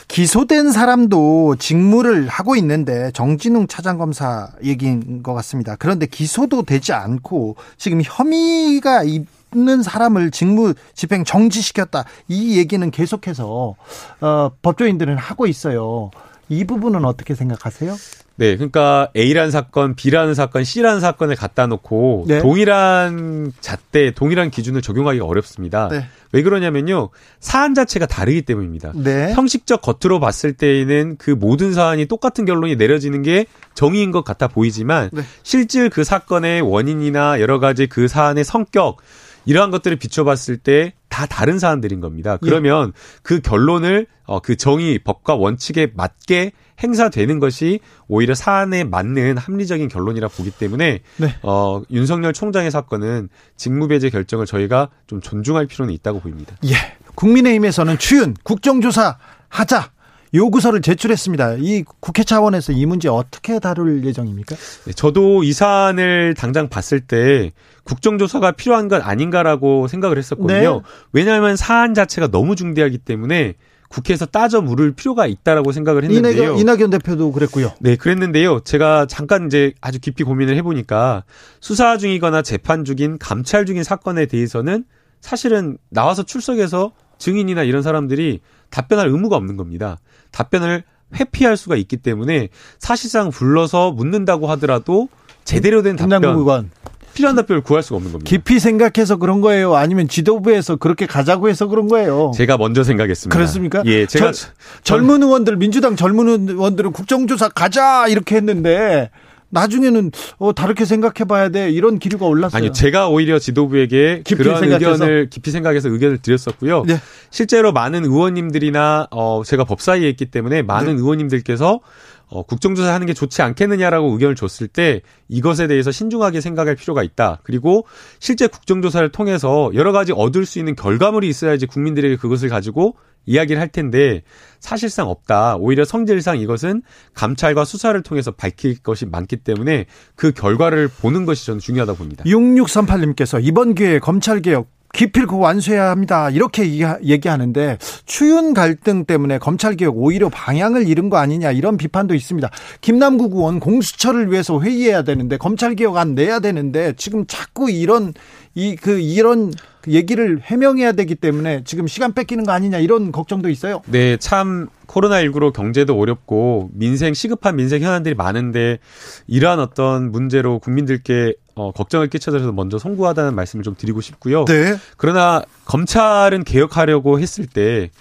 기소된 사람도 직무를 하고 있는데 정진웅 차장검사 얘기인 것 같습니다. 그런데 기소도 되지 않고 지금 혐의가 있는 사람을 직무 집행 정지시켰다. 이 얘기는 계속해서 어, 법조인들은 하고 있어요. 이 부분은 어떻게 생각하세요? 네, 그러니까 A라는 사건, B라는 사건, C라는 사건을 갖다 놓고 네. 동일한 잣대, 동일한 기준을 적용하기가 어렵습니다. 네. 왜 그러냐면요. 사안 자체가 다르기 때문입니다. 네. 형식적 겉으로 봤을 때에는 그 모든 사안이 똑같은 결론이 내려지는 게 정의인 것 같아 보이지만 네. 실질 그 사건의 원인이나 여러 가지 그 사안의 성격 이러한 것들을 비춰봤을 때 다 다른 사안들인 겁니다. 그러면 예. 그 결론을 어, 그 정의, 법과 원칙에 맞게 행사되는 것이 오히려 사안에 맞는 합리적인 결론이라 보기 때문에 네. 어, 윤석열 총장의 사건은 직무배제 결정을 저희가 좀 존중할 필요는 있다고 보입니다. 예, 국민의힘에서는 추윤 국정조사 하자. 요구서를 제출했습니다. 이 국회 차원에서 이 문제 어떻게 다룰 예정입니까? 네, 저도 이 사안을 당장 봤을 때 국정조사가 필요한 건 아닌가라고 생각을 했었거든요. 네. 왜냐하면 사안 자체가 너무 중대하기 때문에 국회에서 따져 물을 필요가 있다라고 생각을 했는데요. 이낙연, 이낙연 대표도 그랬고요. 네, 그랬는데요. 제가 잠깐 이제 아주 깊이 고민을 해보니까 수사 중이거나 재판 중인 감찰 중인 사건에 대해서는 사실은 나와서 출석해서 증인이나 이런 사람들이 답변할 의무가 없는 겁니다. 답변을 회피할 수가 있기 때문에 사실상 불러서 묻는다고 하더라도 제대로 된 답변, 의원. 필요한 답변을 구할 수가 없는 겁니다. 깊이 생각해서 그런 거예요? 아니면 지도부에서 그렇게 가자고 해서 그런 거예요? 제가 먼저 생각했습니다. 그렇습니까? 예, 제가 저, 젊은 의원들, 민주당 젊은 의원들은 국정조사 가자 이렇게 했는데 나중에는 어, 다르게 생각해봐야 돼 이런 기류가 올랐어요. 아니요, 제가 오히려 지도부에게 그런 생각해서. 의견을 깊이 생각해서 의견을 드렸었고요. 네. 실제로 많은 의원님들이나 어, 제가 법사위에 있기 때문에 많은 네. 의원님들께서 어, 국정조사하는 게 좋지 않겠느냐라고 의견을 줬을 때 이것에 대해서 신중하게 생각할 필요가 있다. 그리고 실제 국정조사를 통해서 여러 가지 얻을 수 있는 결과물이 있어야지 국민들에게 그것을 가지고 이야기를 할 텐데 사실상 없다. 오히려 성질상 이것은 감찰과 수사를 통해서 밝힐 것이 많기 때문에 그 결과를 보는 것이 저는 중요하다고 봅니다. 육육삼팔님께서 이번 기회에 검찰개혁 기필코 완수해야 합니다. 이렇게 얘기하는데 추윤 갈등 때문에 검찰개혁 오히려 방향을 잃은 거 아니냐 이런 비판도 있습니다. 김남국 의원 공수처를 위해서 회의해야 되는데 검찰개혁 안 내야 되는데 지금 자꾸 이런 이 그 이런 얘기를 해명해야 되기 때문에 지금 시간 뺏기는 거 아니냐 이런 걱정도 있어요. 네, 참 코로나십구로 경제도 어렵고 민생 시급한 민생 현안들이 많은데 이러한 어떤 문제로 국민들께 어, 걱정을 끼쳐드려서 먼저 송구하다는 말씀을 좀 드리고 싶고요. 네. 그러나 검찰은 개혁하려고 했을 때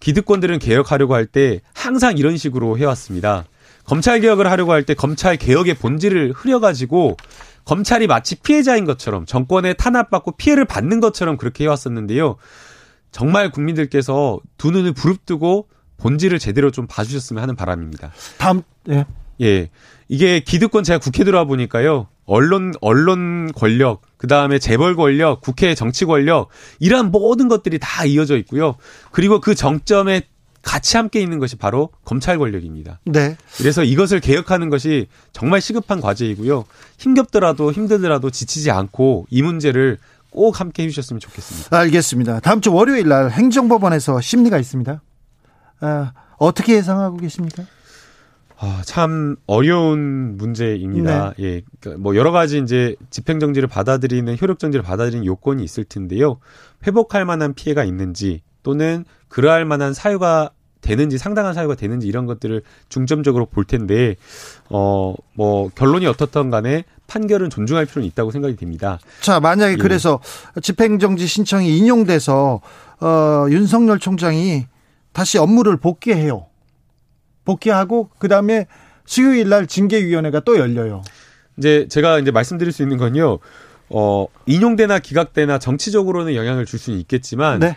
기득권들은 개혁하려고 할 때 항상 이런 식으로 해왔습니다. 검찰 개혁을 하려고 할 때 검찰 개혁의 본질을 흐려가지고 검찰이 마치 피해자인 것처럼 정권에 탄압받고 피해를 받는 것처럼 그렇게 해왔었는데요. 정말 국민들께서 두 눈을 부릅뜨고 본질을 제대로 좀 봐주셨으면 하는 바람입니다. 다음, 예. 예. 이게 기득권 제가 국회 들어와 보니까요. 언론, 언론 권력, 그 다음에 재벌 권력, 국회 정치 권력, 이러한 모든 것들이 다 이어져 있고요. 그리고 그 정점에 같이 함께 있는 것이 바로 검찰 권력입니다. 네. 그래서 이것을 개혁하는 것이 정말 시급한 과제이고요. 힘겹더라도 힘들더라도 지치지 않고 이 문제를 꼭 함께 해주셨으면 좋겠습니다. 알겠습니다. 다음 주 월요일 날 행정법원에서 심리가 있습니다. 아, 어떻게 예상하고 계십니까? 아, 참 어려운 문제입니다. 네. 예, 그러니까 뭐 여러 가지 이제 집행정지를 받아들이는 효력정지를 받아들이는 요건이 있을 텐데요. 회복할 만한 피해가 있는지. 또는 그러할 만한 사유가 되는지 상당한 사유가 되는지 이런 것들을 중점적으로 볼 텐데 어 뭐 결론이 어떻든 간에 판결은 존중할 필요는 있다고 생각이 됩니다. 자, 만약에 예. 그래서 집행정지 신청이 인용돼서 어, 윤석열 총장이 다시 업무를 복귀해요. 복귀하고 그다음에 수요일 날 징계위원회가 또 열려요. 이제 제가 이제 말씀드릴 수 있는 건요. 어, 인용되나 기각되나 정치적으로는 영향을 줄 수는 있겠지만 네.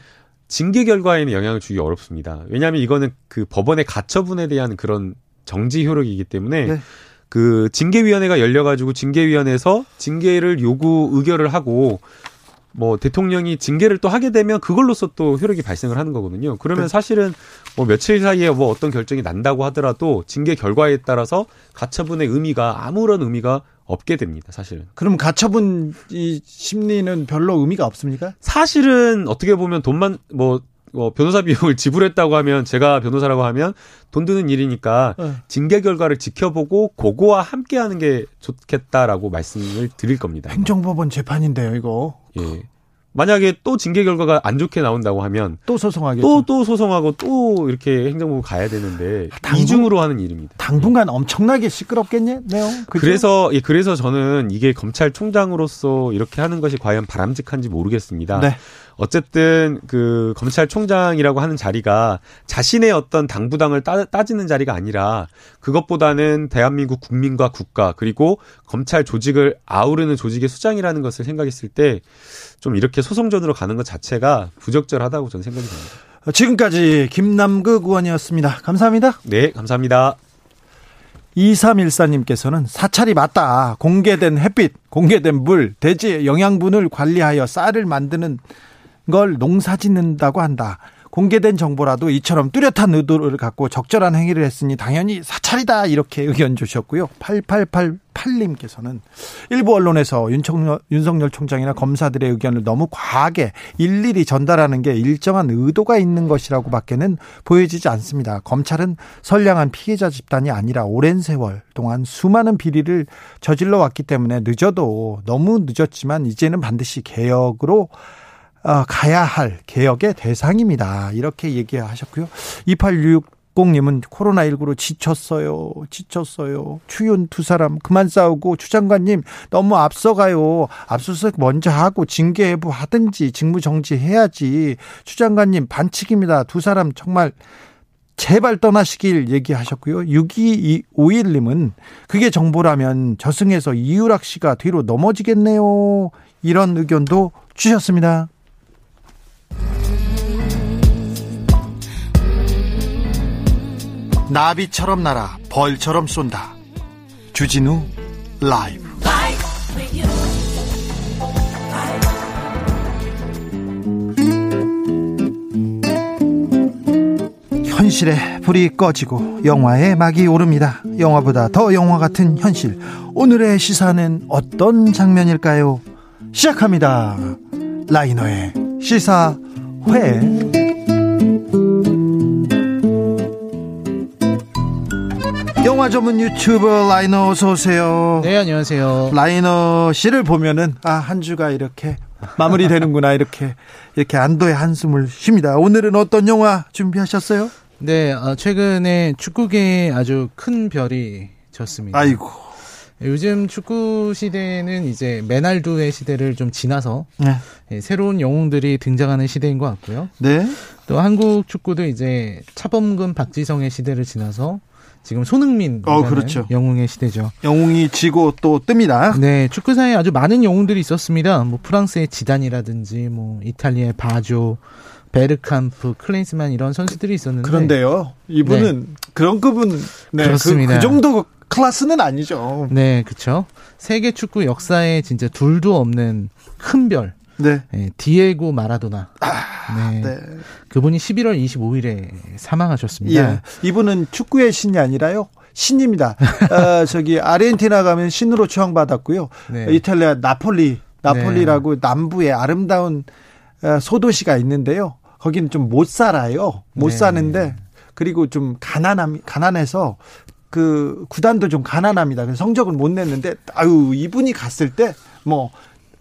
징계 결과에는 영향을 주기 어렵습니다. 왜냐하면 이거는 그 법원의 가처분에 대한 그런 정지 효력이기 때문에 네. 그 징계위원회가 열려가지고 징계위원회에서 징계를 요구 의결을 하고 뭐 대통령이 징계를 또 하게 되면 그걸로서 또 효력이 발생을 하는 거거든요. 그러면 네. 사실은 뭐 며칠 사이에 뭐 어떤 결정이 난다고 하더라도 징계 결과에 따라서 가처분의 의미가 아무런 의미가 없게 됩니다, 사실은. 그럼 가처분 이 심리는 별로 의미가 없습니까? 사실은 어떻게 보면 돈만 뭐, 뭐 변호사 비용을 지불했다고 하면 제가 변호사라고 하면 돈 드는 일이니까 네. 징계 결과를 지켜보고 그거와 함께하는 게 좋겠다라고 말씀을 드릴 겁니다. 행정법원 재판인데요, 이거. 예. 만약에 또 징계 결과가 안 좋게 나온다고 하면 또 소송하겠죠. 또, 또 소송하고 또 이렇게 행정부 가야 되는데 당분, 이중으로 하는 일입니다. 당분간 엄청나게 시끄럽겠네요. 그죠? 그래서 예, 그래서 저는 이게 검찰총장으로서 이렇게 하는 것이 과연 바람직한지 모르겠습니다. 네. 어쨌든 그 검찰총장이라고 하는 자리가 자신의 어떤 당부당을 따, 따지는 자리가 아니라 그것보다는 대한민국 국민과 국가 그리고 검찰 조직을 아우르는 조직의 수장이라는 것을 생각했을 때 좀 이렇게 소송전으로 가는 것 자체가 부적절하다고 저는 생각이 듭니다. 지금까지 김남국 의원이었습니다. 감사합니다. 네, 감사합니다. 이삼일사님께서는 사찰이 맞다. 공개된 햇빛, 공개된 물, 대지의 영양분을 관리하여 쌀을 만드는 걸 농사짓는다고 한다. 공개된 정보라도 이처럼 뚜렷한 의도를 갖고 적절한 행위를 했으니 당연히 사찰이다. 이렇게 의견 주셨고요. 팔팔팔팔님께서는 일부 언론에서 윤석열, 윤석열 총장이나 검사들의 의견을 너무 과하게 일일이 전달하는 게 일정한 의도가 있는 것이라고 밖에는 보여지지 않습니다. 검찰은 선량한 피해자 집단이 아니라 오랜 세월 동안 수많은 비리를 저질러 왔기 때문에 늦어도 너무 늦었지만 이제는 반드시 개혁으로 어, 가야 할 개혁의 대상입니다. 이렇게 얘기하셨고요. 이팔육공님은 코로나십구로 지쳤어요. 지쳤어요. 추윤 두 사람 그만 싸우고 추 장관님 너무 앞서가요. 압수수색 먼저 하고 징계해부 하든지 직무정지 해야지. 추 장관님 반칙입니다. 두 사람 정말 제발 떠나시길 얘기하셨고요. 육이오일님은 그게 정보라면 저승에서 이유락 씨가 뒤로 넘어지겠네요. 이런 의견도 주셨습니다. 나비처럼 날아 벌처럼 쏜다. 주진우 라이브. 현실의 불이 꺼지고 영화의 막이 오릅니다. 영화보다 더 영화 같은 현실. 오늘의 시사는 어떤 장면일까요? 시작합니다. 라이너의 시사회. 영화 전문 유튜버 라이너 어서 오세요. 네, 안녕하세요. 라이너 씨를 보면은 아, 한 주가 이렇게 마무리되는구나 이렇게 이렇게 안도의 한숨을 쉽니다. 오늘은 어떤 영화 준비하셨어요? 네, 최근에 축구계에 아주 큰 별이 졌습니다. 아이고. 요즘 축구 시대는 이제 메날두의 시대를 좀 지나서 네. 새로운 영웅들이 등장하는 시대인 것 같고요. 네. 또 한국 축구도 이제 차범근, 박지성의 시대를 지나서 지금 손흥민 어, 그렇죠. 영웅의 시대죠. 영웅이 지고 또 뜹니다. 네, 축구사에 아주 많은 영웅들이 있었습니다. 뭐 프랑스의 지단이라든지, 뭐 이탈리아의 바조, 베르캄프, 클린스만 이런 선수들이 있었는데 그런데요, 이분은 네. 그런 급은 네, 그렇습니다. 그, 그 정도. 클라스는 아니죠. 네, 그렇죠. 세계 축구 역사에 진짜 둘도 없는 큰 별. 네. 네, 디에고 마라도나. 아, 네. 네. 그분이 십일월 이십오일에 사망하셨습니다. 예. 이분은 축구의 신이 아니라요. 신입니다. 어, 저기 아르헨티나 가면 신으로 추앙받았고요. 네. 이탈리아 나폴리, 나폴리라고 네. 남부의 아름다운 소도시가 있는데요. 거기는 좀 못 살아요. 못 네. 사는데 그리고 좀 가난함 가난해서 그 구단도 좀 가난합니다. 그래서 성적은 못 냈는데 아유 이분이 갔을 때 뭐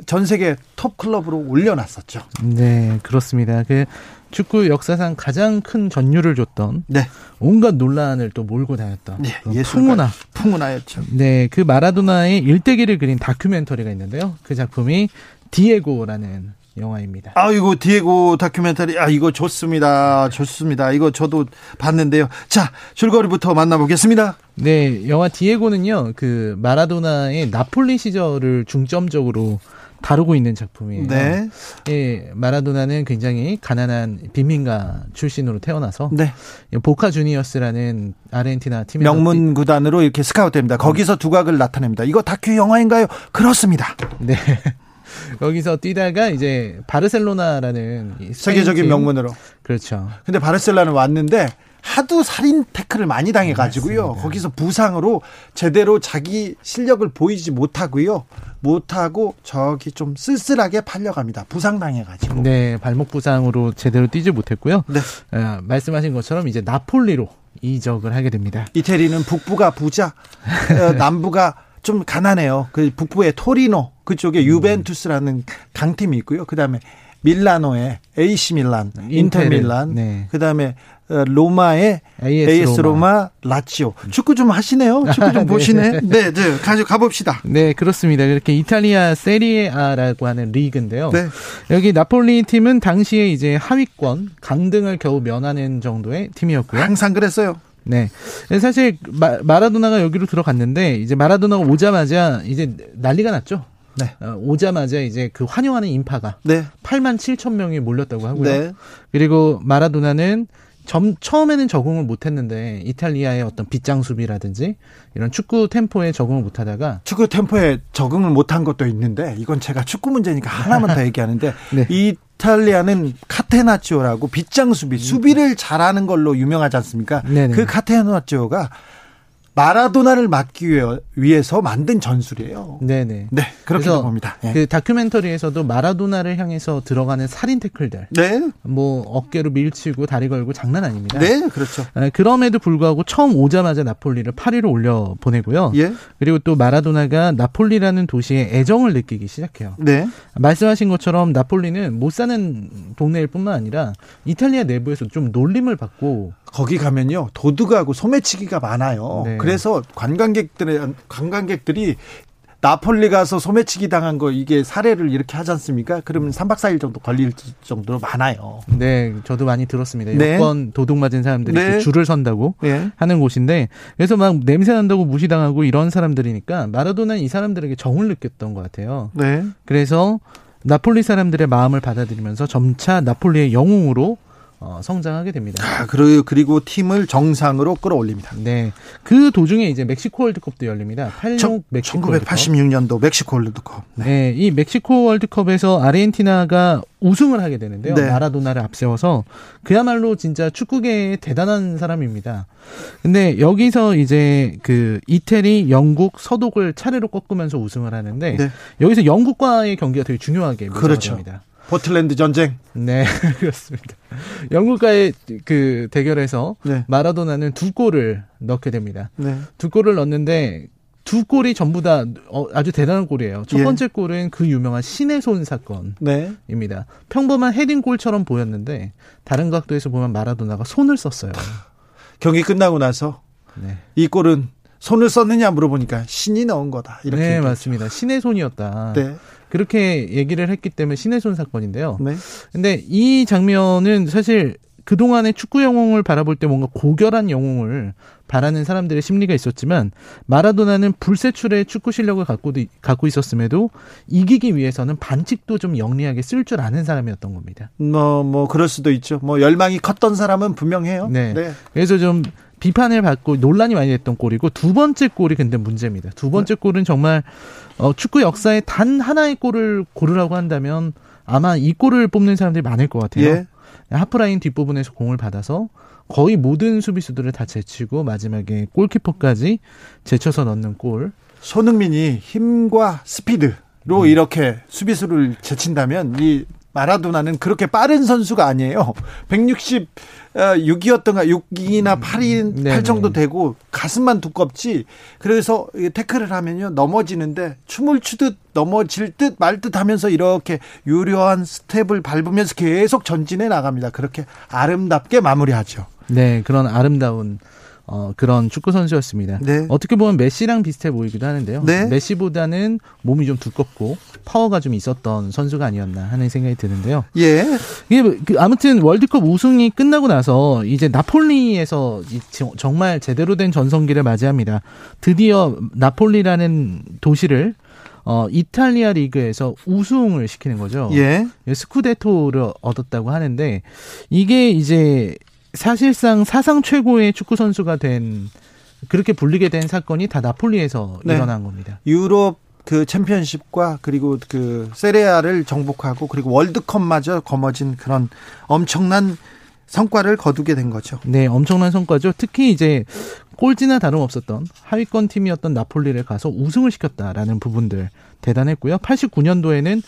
전 세계 톱 클럽으로 올려놨었죠. 네, 그렇습니다. 그 축구 역사상 가장 큰 전율을 줬던 네. 온갖 논란을 또 몰고 다녔던 네, 예술가, 풍우나 풍우나였죠. 네, 그 마라도나의 일대기를 그린 다큐멘터리가 있는데요. 그 작품이 디에고라는 영화입니다. 아, 이거 디에고 다큐멘터리. 아, 이거 좋습니다. 좋습니다. 이거 저도 봤는데요. 자, 줄거리부터 만나보겠습니다. 네, 영화 디에고는요, 그 마라도나의 나폴리 시절을 중점적으로 다루고 있는 작품이에요. 네. 예, 마라도나는 굉장히 가난한 빈민가 출신으로 태어나서 네. 보카 주니어스라는 아르헨티나 팀 명문 구단으로 이렇게 스카웃됩니다. 거기서 두각을 나타냅니다. 이거 다큐 영화인가요? 그렇습니다. 네. 여기서 뛰다가 이제 바르셀로나라는 세계적인 명문으로 그렇죠. 근데 바르셀로나는 왔는데 하도 살인 태클을 많이 당해가지고요. 맞습니다. 거기서 부상으로 제대로 자기 실력을 보이지 못하고요. 못하고 저기 좀 쓸쓸하게 팔려갑니다. 부상당해가지고. 네, 발목 부상으로 제대로 뛰지 못했고요. 네. 아, 말씀하신 것처럼 이제 나폴리로 이적을 하게 됩니다. 이태리는 북부가 부자, 남부가 좀 가난해요. 그 북부의 토리노 그쪽에 유벤투스라는 강팀이 있고요. 그다음에 밀라노의 에이씨 밀란, 인터밀란, 네. 그다음에 로마의 에이에스, 에이에스 로마, 라치오. 축구 좀 하시네요. 축구 좀 아, 보시네. 네, 네, 네. 가서 가봅시다. 네, 그렇습니다. 이렇게 이탈리아 세리에아라고 하는 리그인데요. 네. 여기 나폴리 팀은 당시에 이제 하위권 강등을 겨우 면하는 정도의 팀이었고요. 항상 그랬어요. 네. 사실 마, 마라도나가 여기로 들어갔는데 이제 마라도나가 오자마자 이제 난리가 났죠. 네. 오자마자 이제 그 환영하는 인파가 네. 팔만 칠천 명이 몰렸다고 하고요. 네. 그리고 마라도나는 점, 처음에는 적응을 못했는데 이탈리아의 어떤 빗장 수비라든지 이런 축구 템포에 적응을 못하다가 축구 템포에 적응을 못한 것도 있는데 이건 제가 축구 문제니까 하나만 더 얘기하는데 네. 이탈리아는 카테나치오라고 빗장 수비 수비를 잘하는 걸로 유명하지 않습니까? 네네. 그 카테나치오가 마라도나를 막기 위해서 만든 전술이에요. 네네. 네, 그렇게 봅니다. 네. 그 다큐멘터리에서도 마라도나를 향해서 들어가는 살인 태클들. 네. 뭐 어깨로 밀치고 다리 걸고 장난 아닙니다. 네, 그렇죠. 그럼에도 불구하고 처음 오자마자 나폴리를 파리로 올려 보내고요. 예. 그리고 또 마라도나가 나폴리라는 도시에 애정을 느끼기 시작해요. 네. 말씀하신 것처럼 나폴리는 못 사는 동네일 뿐만 아니라 이탈리아 내부에서 좀 놀림을 받고. 거기 가면요 도둑하고 소매치기가 많아요. 네. 그래서 관광객들의 관광객들이 나폴리 가서 소매치기 당한 거 이게 사례를 이렇게 하지 않습니까? 그러면 삼박 사일 정도 걸릴 정도로 많아요. 네, 저도 많이 들었습니다. 네. 여권 도둑 맞은 사람들이 네. 그 줄을 선다고 네. 하는 곳인데 그래서 막 냄새 난다고 무시당하고 이런 사람들이니까 마라도나는 이 사람들에게 정을 느꼈던 것 같아요. 네. 그래서 나폴리 사람들의 마음을 받아들이면서 점차 나폴리의 영웅으로 어, 성장하게 됩니다. 아, 그리고, 그리고 팀을 정상으로 끌어올립니다. 네. 그 도중에 이제 멕시코 월드컵도 열립니다. 팔십육 멕시코 천구백팔십육 년도 멕시코 월드컵. 네. 네. 이 멕시코 월드컵에서 아르헨티나가 우승을 하게 되는데요. 네. 마라도나를 앞세워서 그야말로 진짜 축구계의 대단한 사람입니다. 근데 여기서 이제 그 이태리, 영국, 서독을 차례로 꺾으면서 우승을 하는데 네. 여기서 영국과의 경기가 되게 중요하게 묘사가 그렇죠. 됩니다. 포클랜드 전쟁. 네, 그렇습니다. 영국과의 그 대결에서 네. 마라도나는 두 골을 넣게 됩니다. 네. 두 골을 넣는데 두 골이 전부 다 아주 대단한 골이에요. 첫 번째 예. 골은 그 유명한 신의 손 사건입니다. 네. 평범한 헤딩 골처럼 보였는데 다른 각도에서 보면 마라도나가 손을 썼어요. 경기 끝나고 나서 네. 이 골은 손을 썼느냐 물어보니까 신이 넣은 거다. 이렇게 네, 얘기했죠. 맞습니다. 신의 손이었다. 네. 그렇게 얘기를 했기 때문에 신의 손 사건인데요. 네. 근데 이 장면은 사실 그동안의 축구 영웅을 바라볼 때 뭔가 고결한 영웅을 바라는 사람들의 심리가 있었지만 마라도나는 불세출의 축구 실력을 갖고, 갖고 있었음에도 이기기 위해서는 반칙도 좀 영리하게 쓸 줄 아는 사람이었던 겁니다. 뭐, 뭐 그럴 수도 있죠. 뭐 열망이 컸던 사람은 분명해요. 네. 네. 그래서 좀 비판을 받고 논란이 많이 됐던 골이고 두 번째 골이 근데 문제입니다. 두 번째 골은 정말 어, 축구 역사에 단 하나의 골을 고르라고 한다면 아마 이 골을 뽑는 사람들이 많을 것 같아요. 예. 하프라인 뒷부분에서 공을 받아서 거의 모든 수비수들을 다 제치고 마지막에 골키퍼까지 제쳐서 넣는 골. 손흥민이 힘과 스피드로 음. 이렇게 수비수를 제친다면 이 마라도나는 그렇게 빠른 선수가 아니에요. 백육십육이었던가 육이나 팔이, 팔 정도 되고 가슴만 두껍지. 그래서 태클을 하면요 넘어지는데 춤을 추듯 넘어질 듯 말 듯 하면서 이렇게 유려한 스텝을 밟으면서 계속 전진해 나갑니다. 그렇게 아름답게 마무리하죠. 네, 그런 아름다운 어, 그런 축구 선수였습니다. 네. 어떻게 보면 메시랑 비슷해 보이기도 하는데요. 네. 메시보다는 몸이 좀 두껍고 파워가 좀 있었던 선수가 아니었나 하는 생각이 드는데요. 예. 이게 아무튼 월드컵 우승이 끝나고 나서 이제 나폴리에서 정말 제대로 된 전성기를 맞이합니다. 드디어 나폴리라는 도시를 어, 이탈리아 리그에서 우승을 시키는 거죠. 예. 스쿠데토를 얻었다고 하는데 이게 이제 사실상 사상 최고의 축구 선수가 된 그렇게 불리게 된 사건이 다 나폴리에서 네. 일어난 겁니다. 유럽 그 챔피언십과 그리고 그 세리아를 정복하고 그리고 월드컵마저 거머쥔 그런 엄청난 성과를 거두게 된 거죠. 네, 엄청난 성과죠. 특히 이제 꼴찌나 다름없었던 하위권 팀이었던 나폴리를 가서 우승을 시켰다라는 부분들 대단했고요. 팔십구 년도에는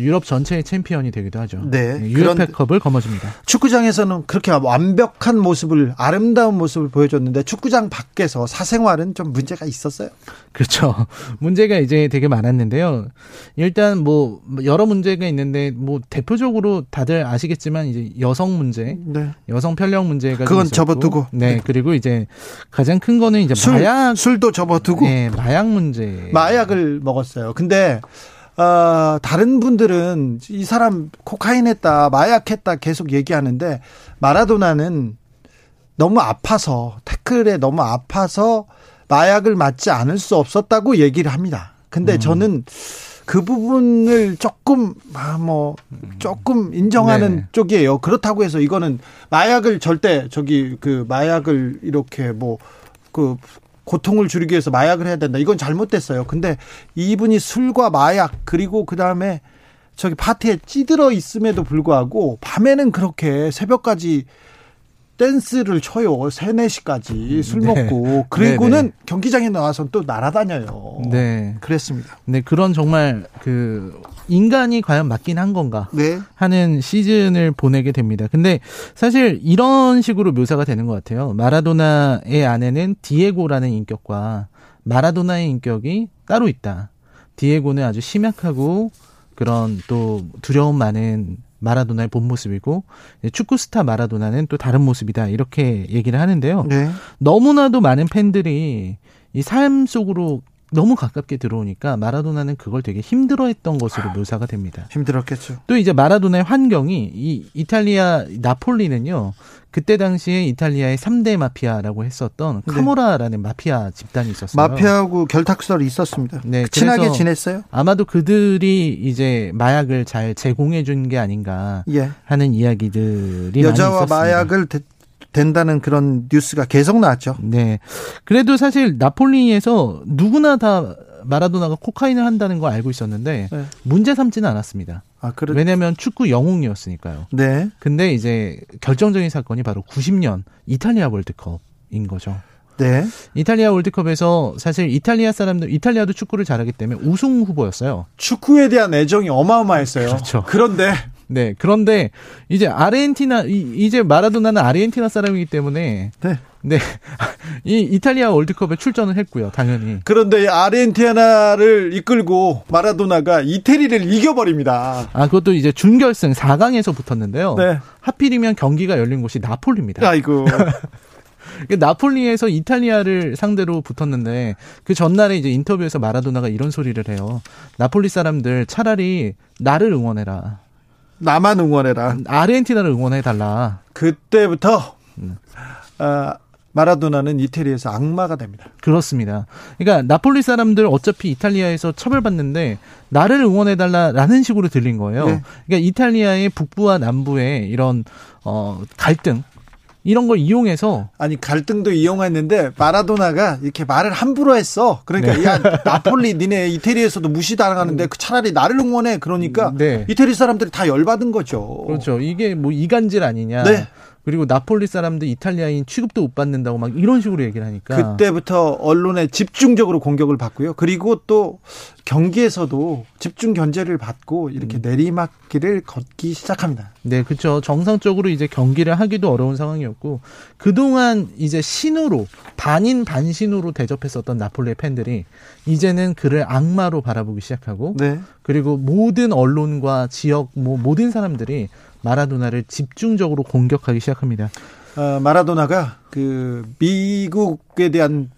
유럽 전체의 챔피언이 되기도 하죠. 네, 유로파컵을 거머쥡니다. 축구장에서는 그렇게 완벽한 모습을, 아름다운 모습을 보여줬는데 축구장 밖에서 사생활은 좀 문제가 있었어요? 그렇죠. 문제가 이제 되게 많았는데요. 일단 뭐 여러 문제가 있는데 뭐 대표적으로 다들 아시겠지만 이제 여성 문제, 네. 여성 편력 문제가 그건 있었고, 접어두고. 네, 그리고 이제 가장 큰 거는 이제 술, 마약, 술도 접어두고. 네, 마약 문제. 마약을 먹었어요. 근데 어, 다른 분들은 이 사람 코카인 했다, 마약 했다 계속 얘기하는데 마라도나는 너무 아파서, 태클에 너무 아파서 마약을 맞지 않을 수 없었다고 얘기를 합니다. 근데 음. 저는 그 부분을 조금 아, 뭐 조금 인정하는 네. 쪽이에요. 그렇다고 해서 이거는 마약을 절대 저기 그 마약을 이렇게 뭐 그 고통을 줄이기 위해서 마약을 해야 된다. 이건 잘못됐어요. 근데 이분이 술과 마약 그리고 그다음에 저기 파티에 찌들어 있음에도 불구하고 밤에는 그렇게 새벽까지 댄스를 쳐요. 세, 네 시까지 술 네. 먹고 그리고는 네. 경기장에 나와서 또 날아다녀요. 네. 그랬습니다. 네, 그런 정말 그 인간이 과연 맞긴 한 건가 네. 하는 시즌을 보내게 됩니다. 근데 사실 이런 식으로 묘사가 되는 것 같아요. 마라도나의 아내는 디에고라는 인격과 마라도나의 인격이 따로 있다. 디에고는 아주 심약하고 그런 또 두려움 많은 마라도나의 본 모습이고 축구 스타 마라도나는 또 다른 모습이다 이렇게 얘기를 하는데요. 네. 너무나도 많은 팬들이 이 삶 속으로 너무 가깝게 들어오니까 마라도나는 그걸 되게 힘들어했던 것으로 묘사가 됩니다. 힘들었겠죠. 또 이제 마라도나의 환경이 이 이탈리아 나폴리는요. 그때 당시에 이탈리아의 삼대 마피아라고 했었던 카모라라는 네. 마피아 집단이 있었어요. 마피아하고 결탁설이 있었습니다. 네, 친하게 지냈어요? 아마도 그들이 이제 마약을 잘 제공해 준 게 아닌가 예. 하는 이야기들이 여자와 많이 있었습니다. 마약을 대... 된다는 그런 뉴스가 계속 나왔죠. 네. 그래도 사실 나폴리에서 누구나 다 마라도나가 코카인을 한다는 걸 알고 있었는데 네. 문제 삼지는 않았습니다. 아, 그래. 왜냐면 축구 영웅이었으니까요. 네. 근데 이제 결정적인 사건이 바로 구십 년 이탈리아 월드컵인 거죠. 네. 이탈리아 월드컵에서 사실 이탈리아 사람들, 이탈리아도 축구를 잘하기 때문에 우승 후보였어요. 축구에 대한 애정이 어마어마했어요. 그렇죠. 그런데 네, 그런데 이제 아르헨티나 이제 마라도나는 아르헨티나 사람이기 때문에 네. 네. 이 이탈리아 월드컵에 출전을 했고요. 당연히. 그런데 아르헨티나를 이끌고 마라도나가 이태리를 이겨 버립니다. 아, 그것도 이제 준결승 사 강에서 붙었는데요. 네. 하필이면 경기가 열린 곳이 나폴리입니다. 아이고. 나폴리에서 이탈리아를 상대로 붙었는데 그 전날에 이제 인터뷰에서 마라도나가 이런 소리를 해요. 나폴리 사람들 차라리 나를 응원해라. 나만 응원해라. 아르헨티나를 응원해달라. 그때부터 음. 아, 마라도나는 이태리에서 악마가 됩니다. 그렇습니다. 그러니까 나폴리 사람들 어차피 이탈리아에서 처벌받는데 나를 응원해달라라는 식으로 들린 거예요. 네. 그러니까 이탈리아의 북부와 남부의 이런 어, 갈등. 이런 걸 이용해서 아니 갈등도 이용했는데 마라도나가 이렇게 말을 함부로 했어. 그러니까 네. 야 나폴리 니네 이태리에서도 무시당하는데 그 차라리 나를 응원해. 그러니까 네. 이태리 사람들이 다 열받은 거죠. 그렇죠. 이게 뭐 이간질 아니냐. 네. 그리고 나폴리 사람들 이탈리아인 취급도 못 받는다고 막 이런 식으로 얘기를 하니까 그때부터 언론에 집중적으로 공격을 받고요. 그리고 또 경기에서도 집중 견제를 받고 이렇게 내리막길을 걷기 시작합니다. 네, 그렇죠. 정상적으로 이제 경기를 하기도 어려운 상황이었고 그동안 이제 신으로 반인 반신으로 대접했었던 나폴리의 팬들이 이제는 그를 악마로 바라보기 시작하고 네. 그리고 모든 언론과 지역 뭐 모든 사람들이 마라도나를 집중적으로 공격하기 시작합니다. 어, 마라도나가 그 미국에 대한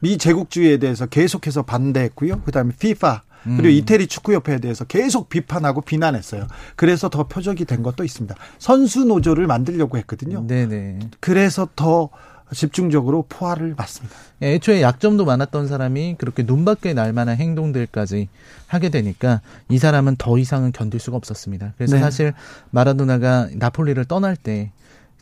미 제국주의에 대해서 계속해서 반대했고요. 그다음에 피파 그리고 음. 이태리 축구협회에 대해서 계속 비판하고 비난했어요. 그래서 더 표적이 된 것도 있습니다. 선수 노조를 만들려고 했거든요. 네네. 그래서 더 집중적으로 포화를 받습니다. 애초에 약점도 많았던 사람이 그렇게 눈밖에 날 만한 행동들까지 하게 되니까 이 사람은 더 이상은 견딜 수가 없었습니다. 그래서 네. 사실 마라도나가 나폴리를 떠날 때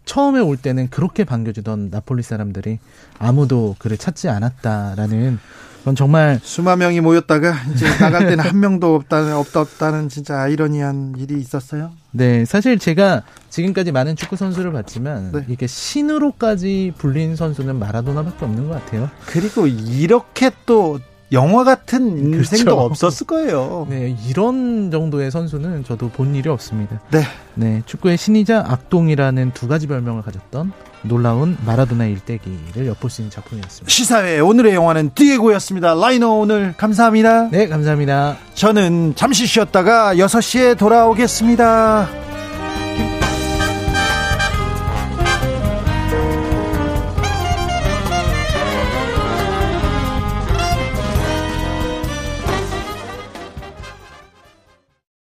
처음에 올 때는 그렇게 반겨주던 나폴리 사람들이 아무도 그를 찾지 않았다라는 그건 정말 수만 명이 모였다가 이제 나갈 때는 한 명도 없다, 없다, 없다는 진짜 아이러니한 일이 있었어요. 네, 사실 제가 지금까지 많은 축구 선수를 봤지만 네. 이렇게 신으로까지 불린 선수는 마라도나밖에 없는 것 같아요. 그리고 이렇게 또 영화 같은 인생도 그렇죠. 없었을 거예요. 네, 이런 정도의 선수는 저도 본 일이 없습니다. 네, 네, 축구의 신이자 악동이라는 두 가지 별명을 가졌던 놀라운 마라도나 일대기를 엿볼 수 있는 작품이었습니다. 시사회 오늘의 영화는 디에고였습니다. 라이노 오늘 감사합니다. 네, 감사합니다. 저는 잠시 쉬었다가 여섯 시에 돌아오겠습니다.